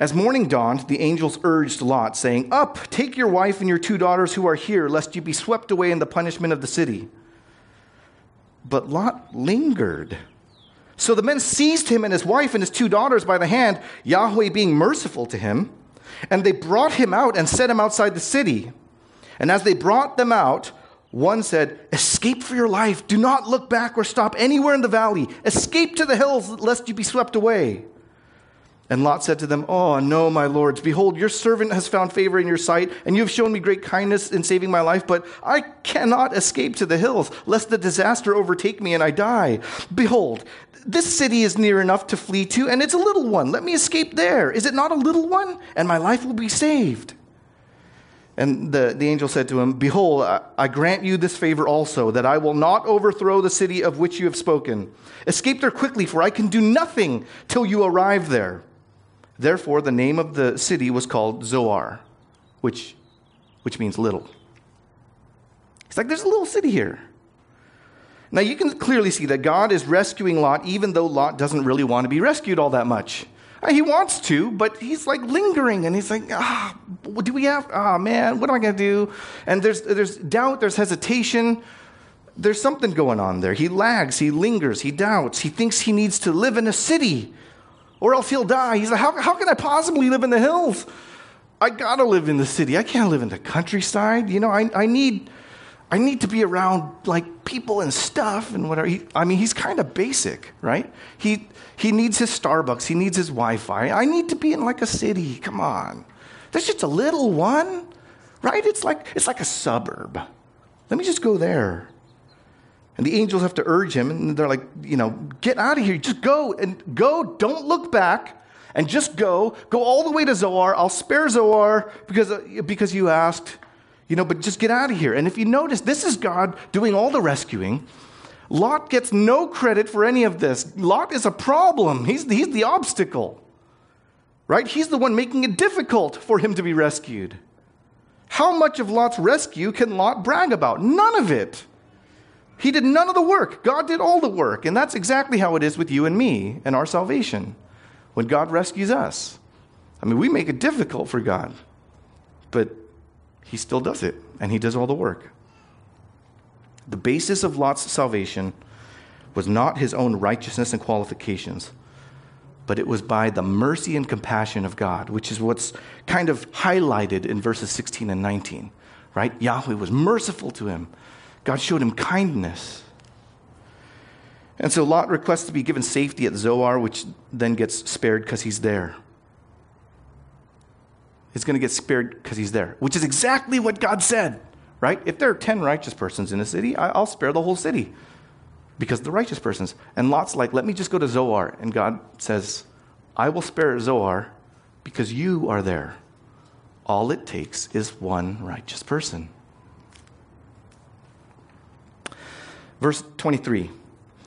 As morning dawned, the angels urged Lot, saying, "Up, take your wife and your 2 daughters who are here, lest you be swept away in the punishment of the city." But Lot lingered. So the men seized him and his wife and his 2 daughters by the hand, Yahweh being merciful to him, and they brought him out and set him outside the city. And as they brought them out, one said, "Escape for your life. Do not look back or stop anywhere in the valley. Escape to the hills, lest you be swept away." And Lot said to them, "Oh, no, my lords. Behold, your servant has found favor in your sight, and you have shown me great kindness in saving my life, but I cannot escape to the hills, lest the disaster overtake me and I die. Behold, this city is near enough to flee to, and it's a little one. Let me escape there. Is it not a little one? And my life will be saved." And the angel said to him, "Behold, I grant you this favor also, that I will not overthrow the city of which you have spoken. Escape there quickly, for I can do nothing till you arrive there." Therefore, the name of the city was called Zoar, which means little. It's like there's a little city here. Now, you can clearly see that God is rescuing Lot, even though Lot doesn't really want to be rescued all that much. He wants to, but he's like lingering, and he's like, what am I going to do? And there's doubt, there's hesitation. There's something going on there. He lags, he lingers, he doubts. He thinks he needs to live in a city, or else he'll die. He's like, how can I possibly live in the hills? I got to live in the city. I can't live in the countryside. You know, I need to be around like people and stuff and whatever. He's kind of basic, right? He needs his Starbucks. He needs his Wi-Fi. I need to be in like a city. Come on. There's just a little one, right? It's like a suburb. Let me just go there. And the angels have to urge him, and they're like, get out of here. Just go. Don't look back, and just go. Go all the way to Zoar. I'll spare Zoar because you asked. But just get out of here. And if you notice, this is God doing all the rescuing. Lot gets no credit for any of this. Lot is a problem. He's the obstacle, right? He's the one making it difficult for him to be rescued. How much of Lot's rescue can Lot brag about? None of it. He did none of the work. God did all the work. And that's exactly how it is with you and me and our salvation. When God rescues us, we make it difficult for God, but he still does it, and he does all the work. The basis of Lot's salvation was not his own righteousness and qualifications, but it was by the mercy and compassion of God, which is what's kind of highlighted in verses 16 and 19, right? Yahweh was merciful to him. God showed him kindness. And so Lot requests to be given safety at Zoar, which then gets spared because he's there. It's going to get spared because he's there, which is exactly what God said, right? If there are 10 righteous persons in a city, I'll spare the whole city because the righteous persons. And Lot's like, let me just go to Zoar. And God says, I will spare Zoar because you are there. All it takes is one righteous person. Verse 23,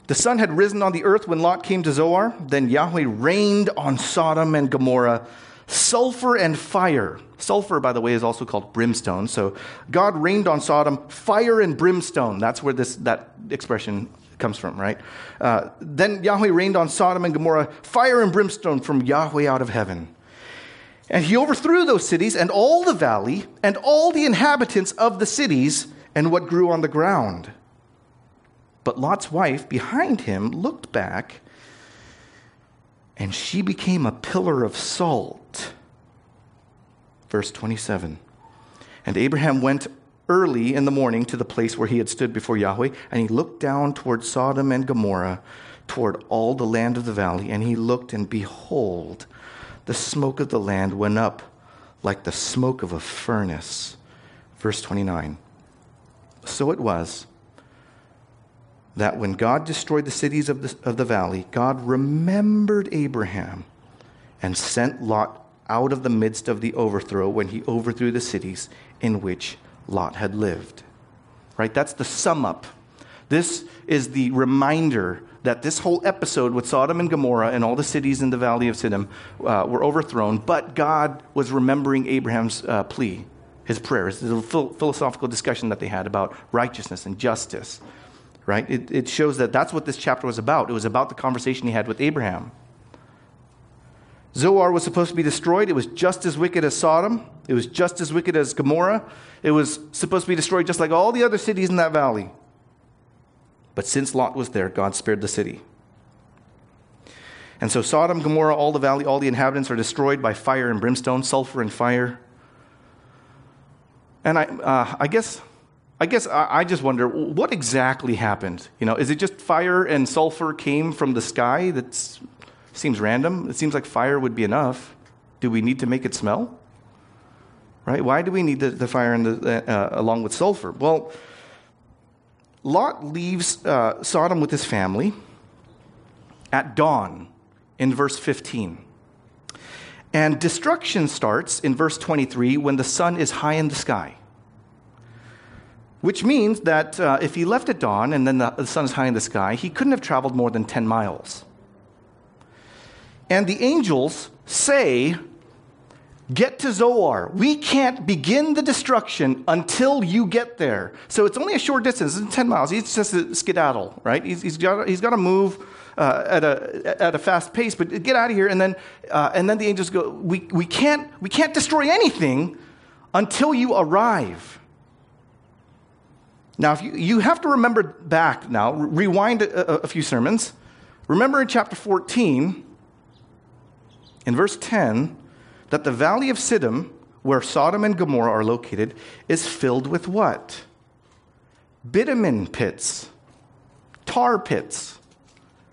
the sun had risen on the earth when Lot came to Zoar. Then Yahweh rained on Sodom and Gomorrah sulfur and fire. Sulfur, by the way, is also called brimstone. So God rained on Sodom fire and brimstone. That's where that expression comes from, right? Then Yahweh rained on Sodom and Gomorrah fire and brimstone from Yahweh out of heaven. And he overthrew those cities and all the valley and all the inhabitants of the cities and what grew on the ground. But Lot's wife behind him looked back, and she became a pillar of salt. Verse 27. And Abraham went early in the morning to the place where he had stood before Yahweh, and he looked down toward Sodom and Gomorrah, toward all the land of the valley, and he looked, and behold, the smoke of the land went up like the smoke of a furnace. Verse 29. So it was that when God destroyed the cities of the valley, God remembered Abraham and sent Lot out of the midst of the overthrow when he overthrew the cities in which Lot had lived. Right? That's the sum up. This is the reminder that this whole episode with Sodom and Gomorrah and all the cities in the valley of Siddim were overthrown, but God was remembering Abraham's plea, his prayers, the philosophical discussion that they had about righteousness and justice. Right? It shows that that's what this chapter was about. It was about the conversation he had with Abraham. Zoar was supposed to be destroyed. It was just as wicked as Sodom. It was just as wicked as Gomorrah. It was supposed to be destroyed just like all the other cities in that valley. But since Lot was there, God spared the city. And so Sodom, Gomorrah, all the valley, all the inhabitants are destroyed by fire and brimstone, sulfur and fire. And I just wonder, what exactly happened? You know, is it just fire and sulfur came from the sky? That's... seems random. It seems like fire would be enough. Do we need to make it smell? Right? Why do we need the fire and along with sulfur? Well, Lot leaves Sodom with his family at dawn in verse 15. And destruction starts in verse 23 when the sun is high in the sky. Which means that if he left at dawn and then the sun is high in the sky, he couldn't have traveled more than 10 miles. And the angels say, get to Zoar. We can't begin the destruction until you get there. So it's only a short distance, it's 10 miles. He's just a skedaddle, right? He's got to move at a fast pace, but get out of here. And then the angels go, we can't destroy anything until you arrive. Now, if you have to remember back now, rewind a few sermons. Remember in chapter 14... in verse 10, that the valley of Siddim, where Sodom and Gomorrah are located, is filled with what? Bitumen pits, tar pits,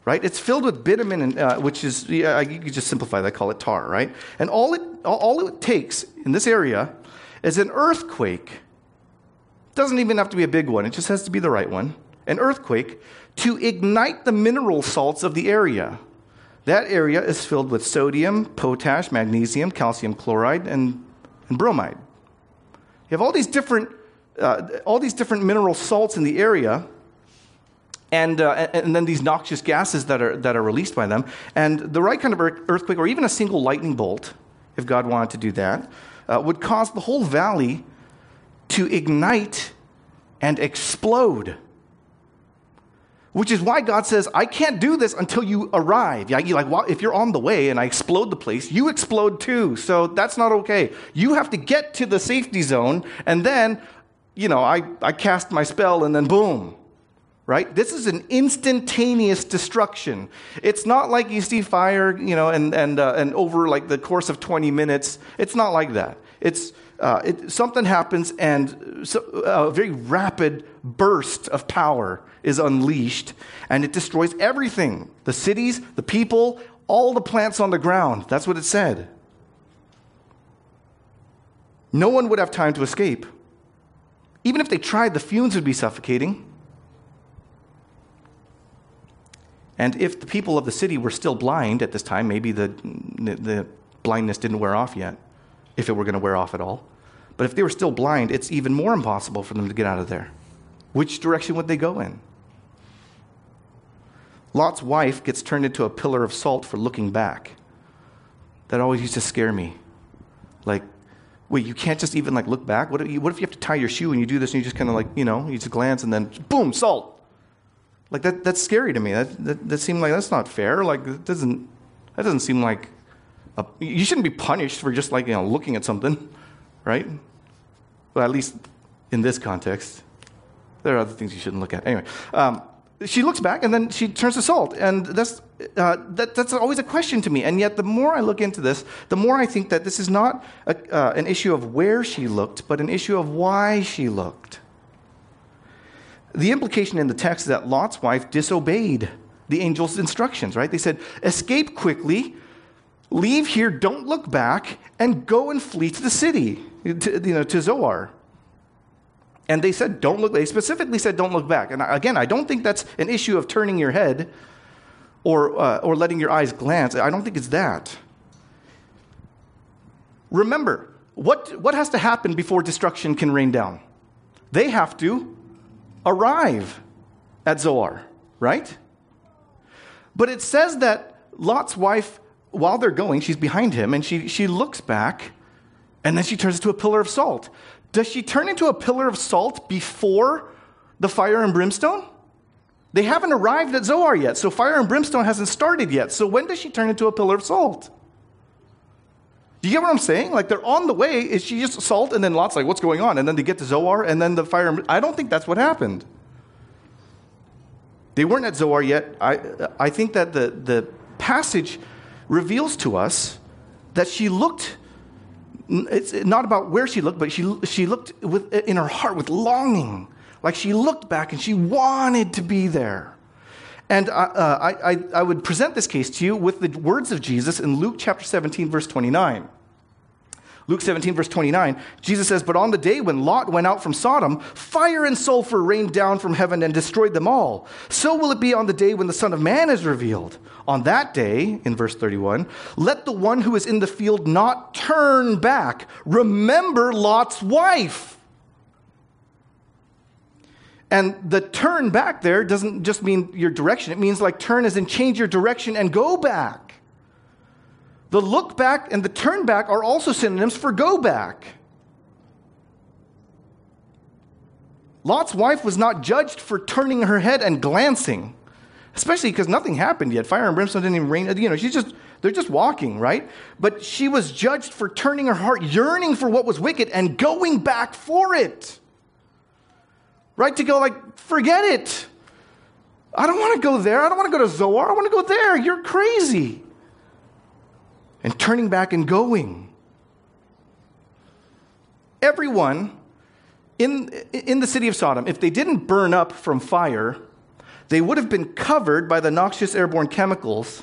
right? It's filled with bitumen, which is, you could just simplify that, call it tar, right? And all it takes in this area is an earthquake. It doesn't even have to be a big one. It just has to be the right one. An earthquake to ignite the mineral salts of the area. That area is filled with sodium, potash, magnesium, calcium chloride, and bromide. You have all these different mineral salts in the area, and then these noxious gases that are released by them. And the right kind of earthquake, or even a single lightning bolt, if God wanted to do that, would cause the whole valley to ignite and explode. Which is why God says, I can't do this until you arrive. If you're on the way and I explode the place, you explode too. So that's not okay. You have to get to the safety zone, and then, I cast my spell and then boom. Right? This is an instantaneous destruction. It's not like you see fire, and over like the course of 20 minutes. It's not like that. Something happens and a very rapid burst of power is unleashed, and it destroys everything. The cities, the people, all the plants on the ground. That's what it said. No one would have time to escape. Even if they tried, the fumes would be suffocating. And if the people of the city were still blind at this time, maybe the blindness didn't wear off yet, if it were going to wear off at all. But if they were still blind, it's even more impossible for them to get out of there. Which direction would they go in? Lot's wife gets turned into a pillar of salt for looking back. That always used to scare me. Like, wait, you can't just even look back? What if you have to tie your shoe and you do this and you just kind of you just glance and then boom, salt. Like that's scary to me. That seemed like that's not fair. Like that doesn't seem like you shouldn't be punished for just looking at something, right? Well, at least in this context, there are other things you shouldn't look at. Anyway, she looks back and then she turns to salt. And that's always a question to me. And yet the more I look into this, the more I think that this is not an issue of where she looked, but an issue of why she looked. The implication in the text is that Lot's wife disobeyed the angel's instructions, right? They said, escape quickly, leave here, don't look back, and go and flee to the city, to Zoar. And they said, don't look, they specifically said, don't look back. And again, I don't think that's an issue of turning your head or letting your eyes glance. I don't think it's that. Remember, what has to happen before destruction can rain down? They have to arrive at Zoar, right? But it says that Lot's wife, while they're going, she's behind him, and she looks back, and then she turns into a pillar of salt. Does she turn into a pillar of salt before the fire and brimstone? They haven't arrived at Zoar yet, so fire and brimstone hasn't started yet. So when does she turn into a pillar of salt? Do you get what I'm saying? Like, they're on the way. Is she just salt? And then Lot's like, what's going on? And then they get to Zoar, and then the fire and I don't think that's what happened. They weren't at Zoar yet. I think that the passage reveals to us that she looked, it's not about where she looked, but she looked in her heart with longing. Like, she looked back and she wanted to be there. And I would present this case to you with the words of Jesus in Luke chapter 17, verse 29. Luke 17, verse 29, Jesus says, "But on the day when Lot went out from Sodom, fire and sulfur rained down from heaven and destroyed them all. So will it be on the day when the Son of Man is revealed. On that day," in verse 31, "let the one who is in the field not turn back. Remember Lot's wife." And the turn back there doesn't just mean your direction. It means like turn as in change your direction and go back. The look back and the turn back are also synonyms for go back. Lot's wife was not judged for turning her head and glancing, especially because nothing happened yet. Fire and brimstone didn't even rain. They're just walking, right? But she was judged for turning her heart, yearning for what was wicked and going back for it. Right? To go like, forget it. I don't want to go there. I don't want to go to Zoar. I want to go there. You're crazy. And turning back and going. Everyone in the city of Sodom, if they didn't burn up from fire, they would have been covered by the noxious airborne chemicals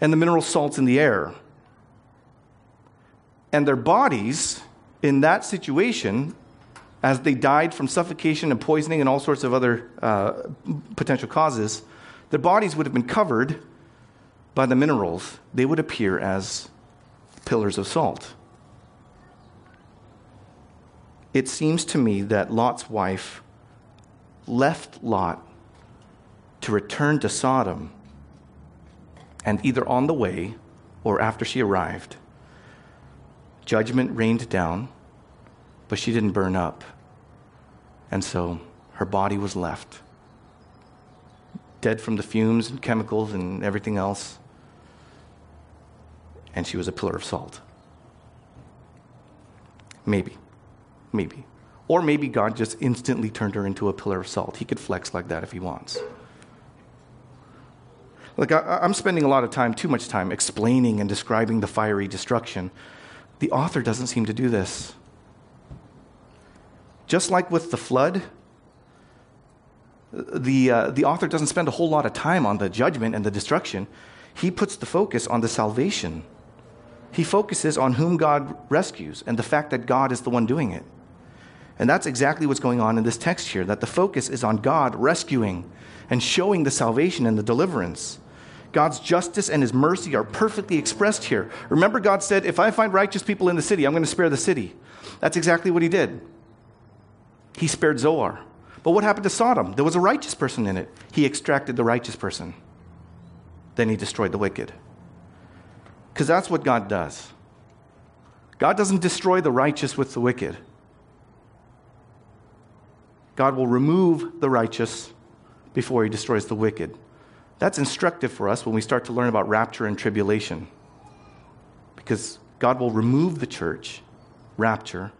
and the mineral salts in the air. And their bodies in that situation, as they died from suffocation and poisoning and all sorts of other potential causes, their bodies would have been covered by the minerals, they would appear as pillars of salt. It seems to me that Lot's wife left Lot to return to Sodom, and either on the way or after she arrived, judgment rained down, but she didn't burn up, and so her body was left, dead from the fumes and chemicals and everything else. And she was a pillar of salt. Maybe. Or maybe God just instantly turned her into a pillar of salt. He could flex like that if he wants. Look, I'm spending a lot of time, too much time, explaining and describing the fiery destruction. The author doesn't seem to do this. Just like with the flood, the author doesn't spend a whole lot of time on the judgment and the destruction. He puts the focus on the salvation. He focuses on whom God rescues and the fact that God is the one doing it. And that's exactly what's going on in this text here, that the focus is on God rescuing and showing the salvation and the deliverance. God's justice and his mercy are perfectly expressed here. Remember, God said, if I find righteous people in the city, I'm going to spare the city. That's exactly what he did. He spared Zoar. But what happened to Sodom? There was a righteous person in it. He extracted the righteous person. Then he destroyed the wicked. Because that's what God does. God doesn't destroy the righteous with the wicked. God will remove the righteous before he destroys the wicked. That's instructive for us when we start to learn about rapture and tribulation. Because God will remove the church, rapture,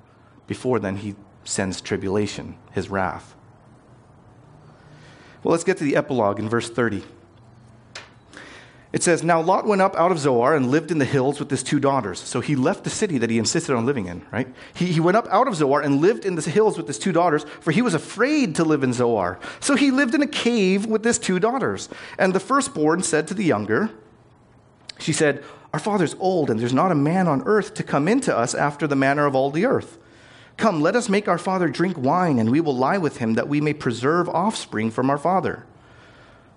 before then he sends tribulation, his wrath. Well, let's get to the epilogue in verse 30. It says, "Now Lot went up out of Zoar and lived in the hills with his two daughters." So he left the city that he insisted on living in, right? He went up out of Zoar and lived in the hills with his two daughters, for he was afraid to live in Zoar. So he lived in a cave with his two daughters. And the firstborn said to the younger, she said, "Our father's old, and there's not a man on earth to come in to us after the manner of all the earth. Come, let us make our father drink wine, and we will lie with him, that we may preserve offspring from our father."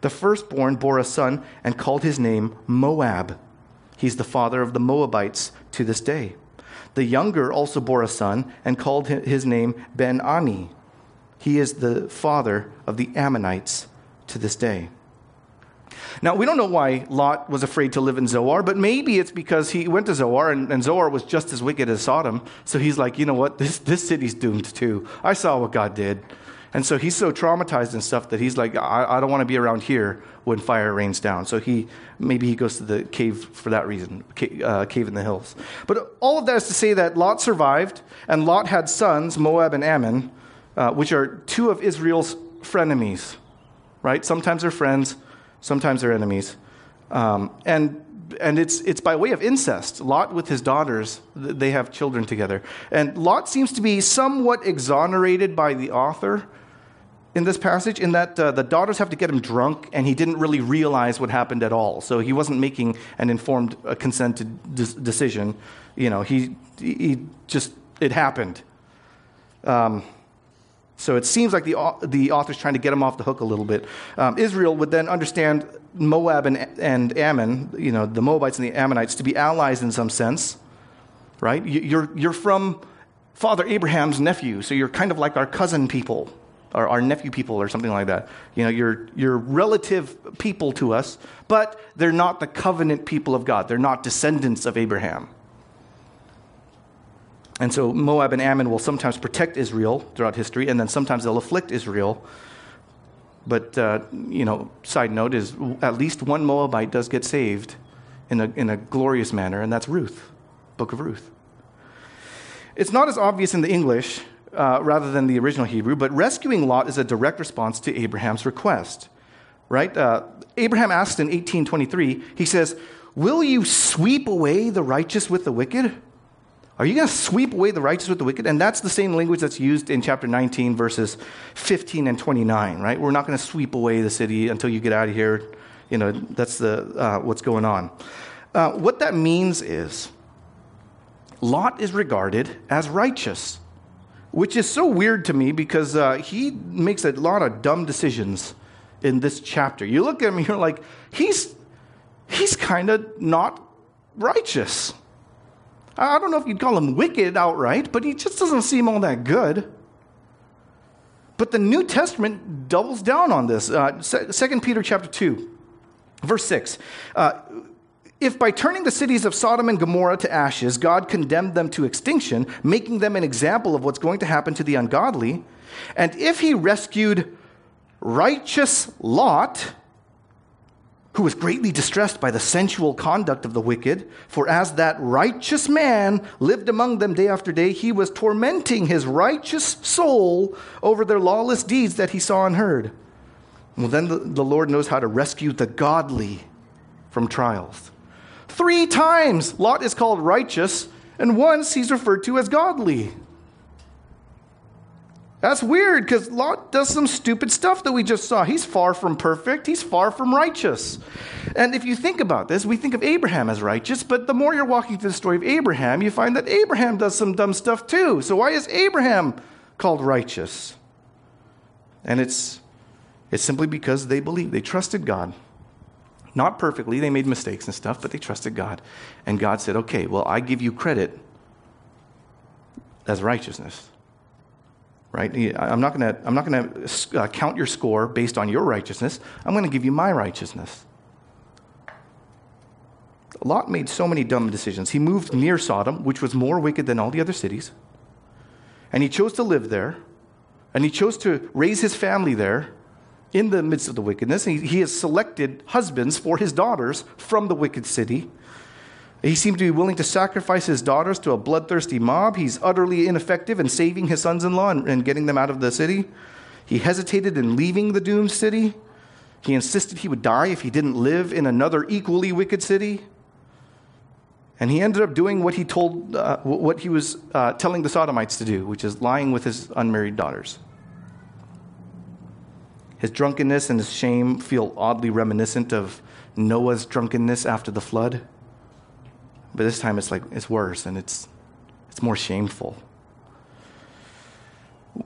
The firstborn bore a son and called his name Moab. He's the father of the Moabites to this day. The younger also bore a son and called his name Ben-Ami. He is the father of the Ammonites to this day. Now, we don't know why Lot was afraid to live in Zoar, but maybe it's because he went to Zoar, and Zoar was just as wicked as Sodom. So he's like, you know what? This city's doomed too. I saw what God did. And so he's so traumatized and stuff that he's like, I don't want to be around here when fire rains down. So maybe he goes to the cave for that reason, cave in the hills. But all of that is to say that Lot survived, and Lot had sons, Moab and Ammon, which are two of Israel's frenemies, right? Sometimes they're friends, sometimes they're enemies. And it's by way of incest. Lot with his daughters, they have children together. And Lot seems to be somewhat exonerated by the author in this passage, in that the daughters have to get him drunk, and he didn't really realize what happened at all. So he wasn't making an informed, consented decision. You know, it happened. So it seems like the author's trying to get him off the hook a little bit. Israel would then understand Moab and Ammon, you know, the Moabites and the Ammonites, to be allies in some sense, right? You're from Father Abraham's nephew, so you're kind of like our cousin people, or our nephew people, or something like that. You know, you're relative people to us, but they're not the covenant people of God. They're not descendants of Abraham. And so Moab and Ammon will sometimes protect Israel throughout history, and then sometimes they'll afflict Israel. But, you know, side note is at least one Moabite does get saved in a glorious manner, and that's Ruth, Book of Ruth. It's not as obvious in the English rather than the original Hebrew, but rescuing Lot is a direct response to Abraham's request, right? Abraham asked in 18:23, he says, "Will you sweep away the righteous with the wicked?" Are you going to sweep away the righteous with the wicked? And that's the same language that's used in chapter 19, verses 15 and 29, right? We're not going to sweep away the city until you get out of here. You know, that's what's going on. What that means is Lot is regarded as righteous, which is so weird to me because he makes a lot of dumb decisions in this chapter. You look at him, you're like, he's kind of not righteous. I don't know if you'd call him wicked outright, but he just doesn't seem all that good. But the New Testament doubles down on this. 2 Peter chapter 2, verse 6. If by turning the cities of Sodom and Gomorrah to ashes, God condemned them to extinction, making them an example of what's going to happen to the ungodly, and if he rescued righteous Lot, who was greatly distressed by the sensual conduct of the wicked, for as that righteous man lived among them day after day, he was tormenting his righteous soul over their lawless deeds that he saw and heard. Well, then the Lord knows how to rescue the godly from trials. 3 times Lot is called righteous, and once he's referred to as godly. That's weird, because Lot does some stupid stuff that we just saw. He's far from perfect. He's far from righteous. And if you think about this, we think of Abraham as righteous, but the more you're walking through the story of Abraham, you find that Abraham does some dumb stuff too. So why is Abraham called righteous? And it's simply because they believed. They trusted God. Not perfectly. They made mistakes and stuff, but they trusted God. And God said, okay, well, I give you credit as righteousness. right? I'm not going to count your score based on your righteousness. I'm going to give you my righteousness. Lot made so many dumb decisions. He moved near Sodom, which was more wicked than all the other cities. And he chose to live there. And he chose to raise his family there in the midst of the wickedness. He has selected husbands for his daughters from the wicked city. He seemed to be willing to sacrifice his daughters to a bloodthirsty mob. He's utterly ineffective in saving his sons-in-law and getting them out of the city. He hesitated in leaving the doomed city. He insisted he would die if he didn't live in another equally wicked city. And he ended up doing what he told, what he was telling the Sodomites to do, which is lying with his unmarried daughters. His drunkenness and his shame feel oddly reminiscent of Noah's drunkenness after the flood. But this time it's worse and it's more shameful.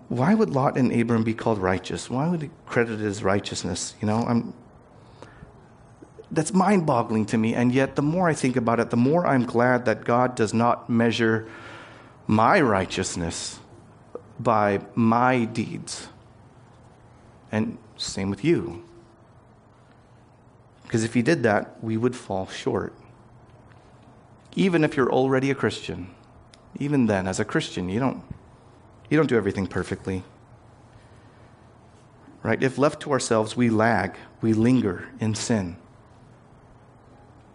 Why would Lot and Abram be called righteous? Why would he credit it as righteousness? You know, that's mind-boggling to me, and yet the more I think about it, the more I'm glad that God does not measure my righteousness by my deeds. And same with you. Because if he did that, we would fall short. Even if you're already a Christian, even then, as a Christian, you don't do everything perfectly. Right? If left to ourselves, we lag, we linger in sin.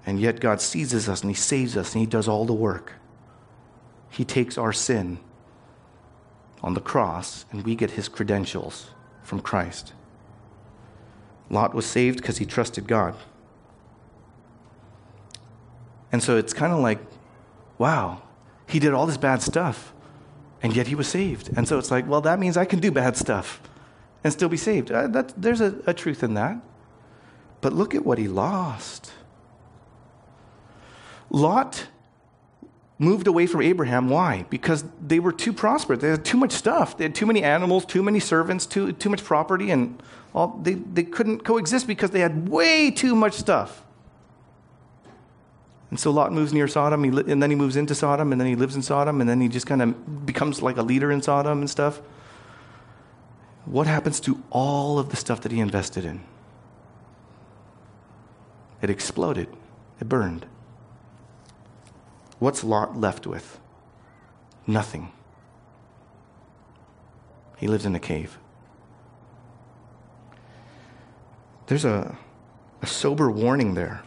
And yet God seizes us and he saves us and he does all the work. He takes our sin on the cross and we get his credentials from Christ. Lot was saved because he trusted God. And so it's kind of like, wow, he did all this bad stuff and yet he was saved. And so it's like, well, that means I can do bad stuff and still be saved. There's a truth in that. But look at what he lost. Lot moved away from Abraham. Why? Because they were too prosperous. They had too much stuff. They had too many animals, too many servants, too much property, and all. They couldn't coexist because they had way too much stuff. And so Lot moves near Sodom, and then he moves into Sodom, and then he lives in Sodom, and then he just kind of becomes like a leader in Sodom and stuff. What happens to all of the stuff that he invested in? It exploded. It burned. What's Lot left with? Nothing. He lives in a cave. There's a sober warning there.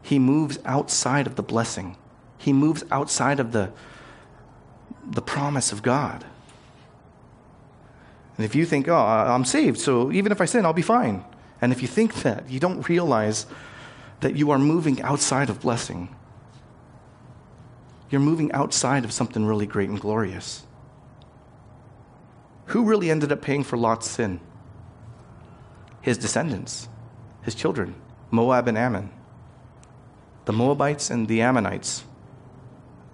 He moves outside of the blessing. He moves outside of the promise of God. And if you think, oh, I'm saved, so even if I sin, I'll be fine. And if you think that, you don't realize that you are moving outside of blessing. You're moving outside of something really great and glorious. Who really ended up paying for Lot's sin? His descendants, his children, Moab and Ammon. The Moabites and the Ammonites.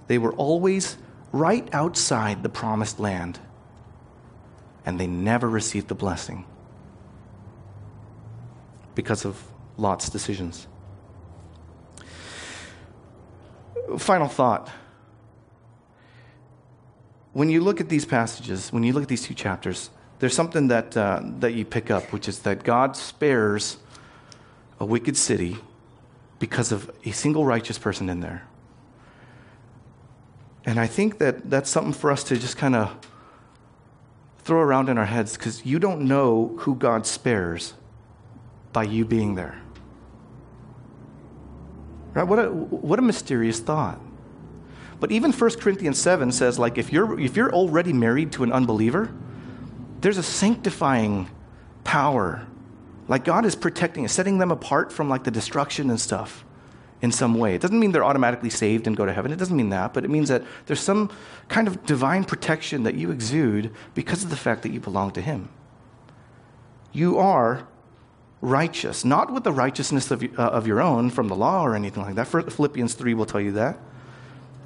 They were always right outside the promised land, and they never received the blessing because of Lot's decisions. Final thought. When you look at these passages, when you look at these two chapters, there's something that you pick up, which is that God spares a wicked city because of a single righteous person in there. And I think that that's something for us to just kind of throw around in our heads, because you don't know who God spares by you being there. Right? What a mysterious thought. But even 1 Corinthians 7 says, like, if you're already married to an unbeliever, there's a sanctifying power. Like, God is protecting, setting them apart from, like, the destruction and stuff in some way. It doesn't mean they're automatically saved and go to heaven. It doesn't mean that, but it means that there's some kind of divine protection that you exude because of the fact that you belong to him. You are righteous, not with the righteousness of your own from the law or anything like that. Philippians 3 will tell you that,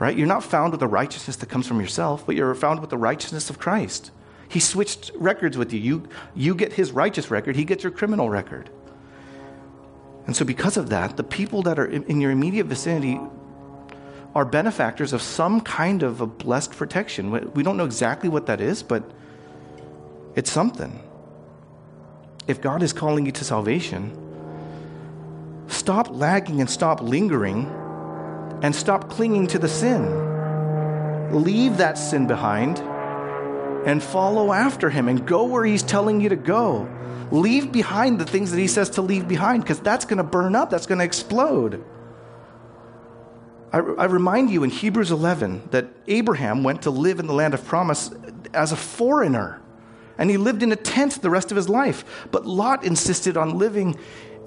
right? You're not found with the righteousness that comes from yourself, but you're found with the righteousness of Christ. He switched records with you. You get his righteous record. He gets your criminal record. And so because of that, the people that are in your immediate vicinity are benefactors of some kind of a blessed protection. We don't know exactly what that is, but it's something. If God is calling you to salvation, stop lagging and stop lingering and stop clinging to the sin. Leave that sin behind and follow after him and go where he's telling you to go. Leave behind the things that he says to leave behind, because that's going to burn up. That's going to explode. I remind you in Hebrews 11 that Abraham went to live in the land of promise as a foreigner, and he lived in a tent the rest of his life. But Lot insisted on living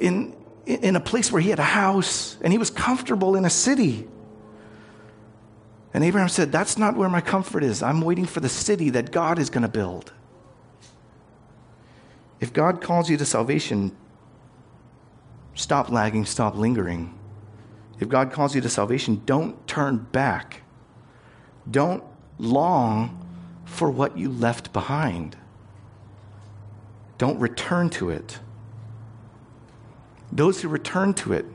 in a place where he had a house, and he was comfortable in a city. And Abraham said, that's not where my comfort is. I'm waiting for the city that God is going to build. If God calls you to salvation, stop lagging, stop lingering. If God calls you to salvation, don't turn back. Don't long for what you left behind. Don't return to it. Those who return to it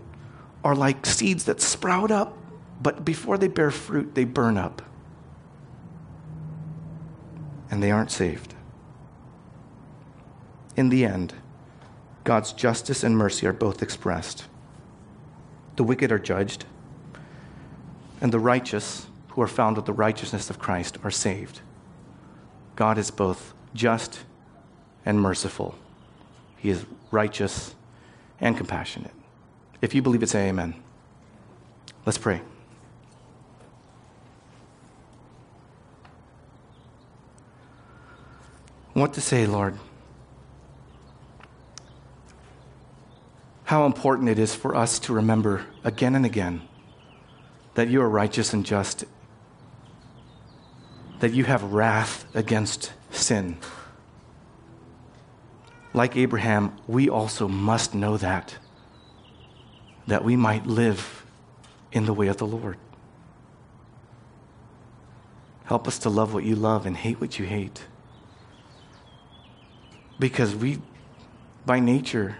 are like seeds that sprout up, but before they bear fruit, they burn up. And they aren't saved. In the end, God's justice and mercy are both expressed. The wicked are judged, and the righteous, who are found with the righteousness of Christ, are saved. God is both just and merciful. He is righteous and compassionate. If you believe it, say amen. Let's pray. What to say, Lord? How important it is for us to remember again and again that you are righteous and just, that you have wrath against sin. Like Abraham, we also must know that we might live in the way of the Lord. Help us to love what you love and hate what you hate, because we, by nature,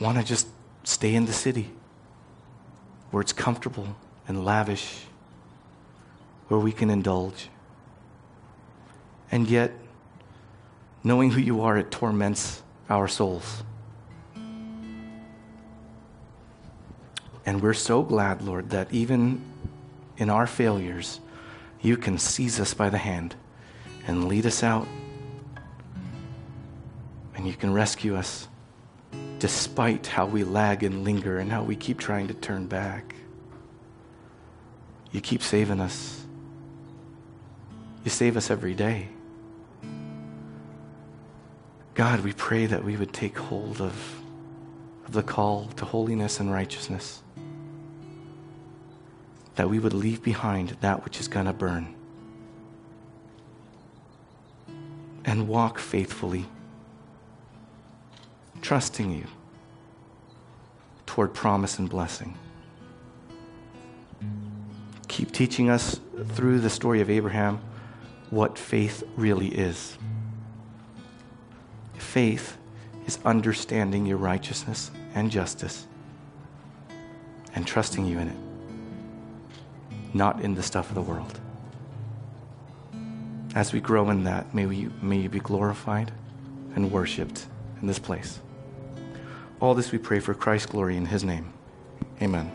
want to just stay in the city where it's comfortable and lavish, where we can indulge. And yet, knowing who you are, it torments our souls. And we're so glad, Lord, that even in our failures, you can seize us by the hand and lead us out. And you can rescue us, despite how we lag and linger and how we keep trying to turn back. You keep saving us. You save us every day. God, we pray that we would take hold of the call to holiness and righteousness, that we would leave behind that which is going to burn and walk faithfully, trusting you toward promise and blessing. Keep teaching us through the story of Abraham what faith really is. Faith is understanding your righteousness and justice and trusting you in it, not in the stuff of the world. As we grow in that, may you be glorified and worshiped in this place. All this we pray for Christ's glory in his name. Amen.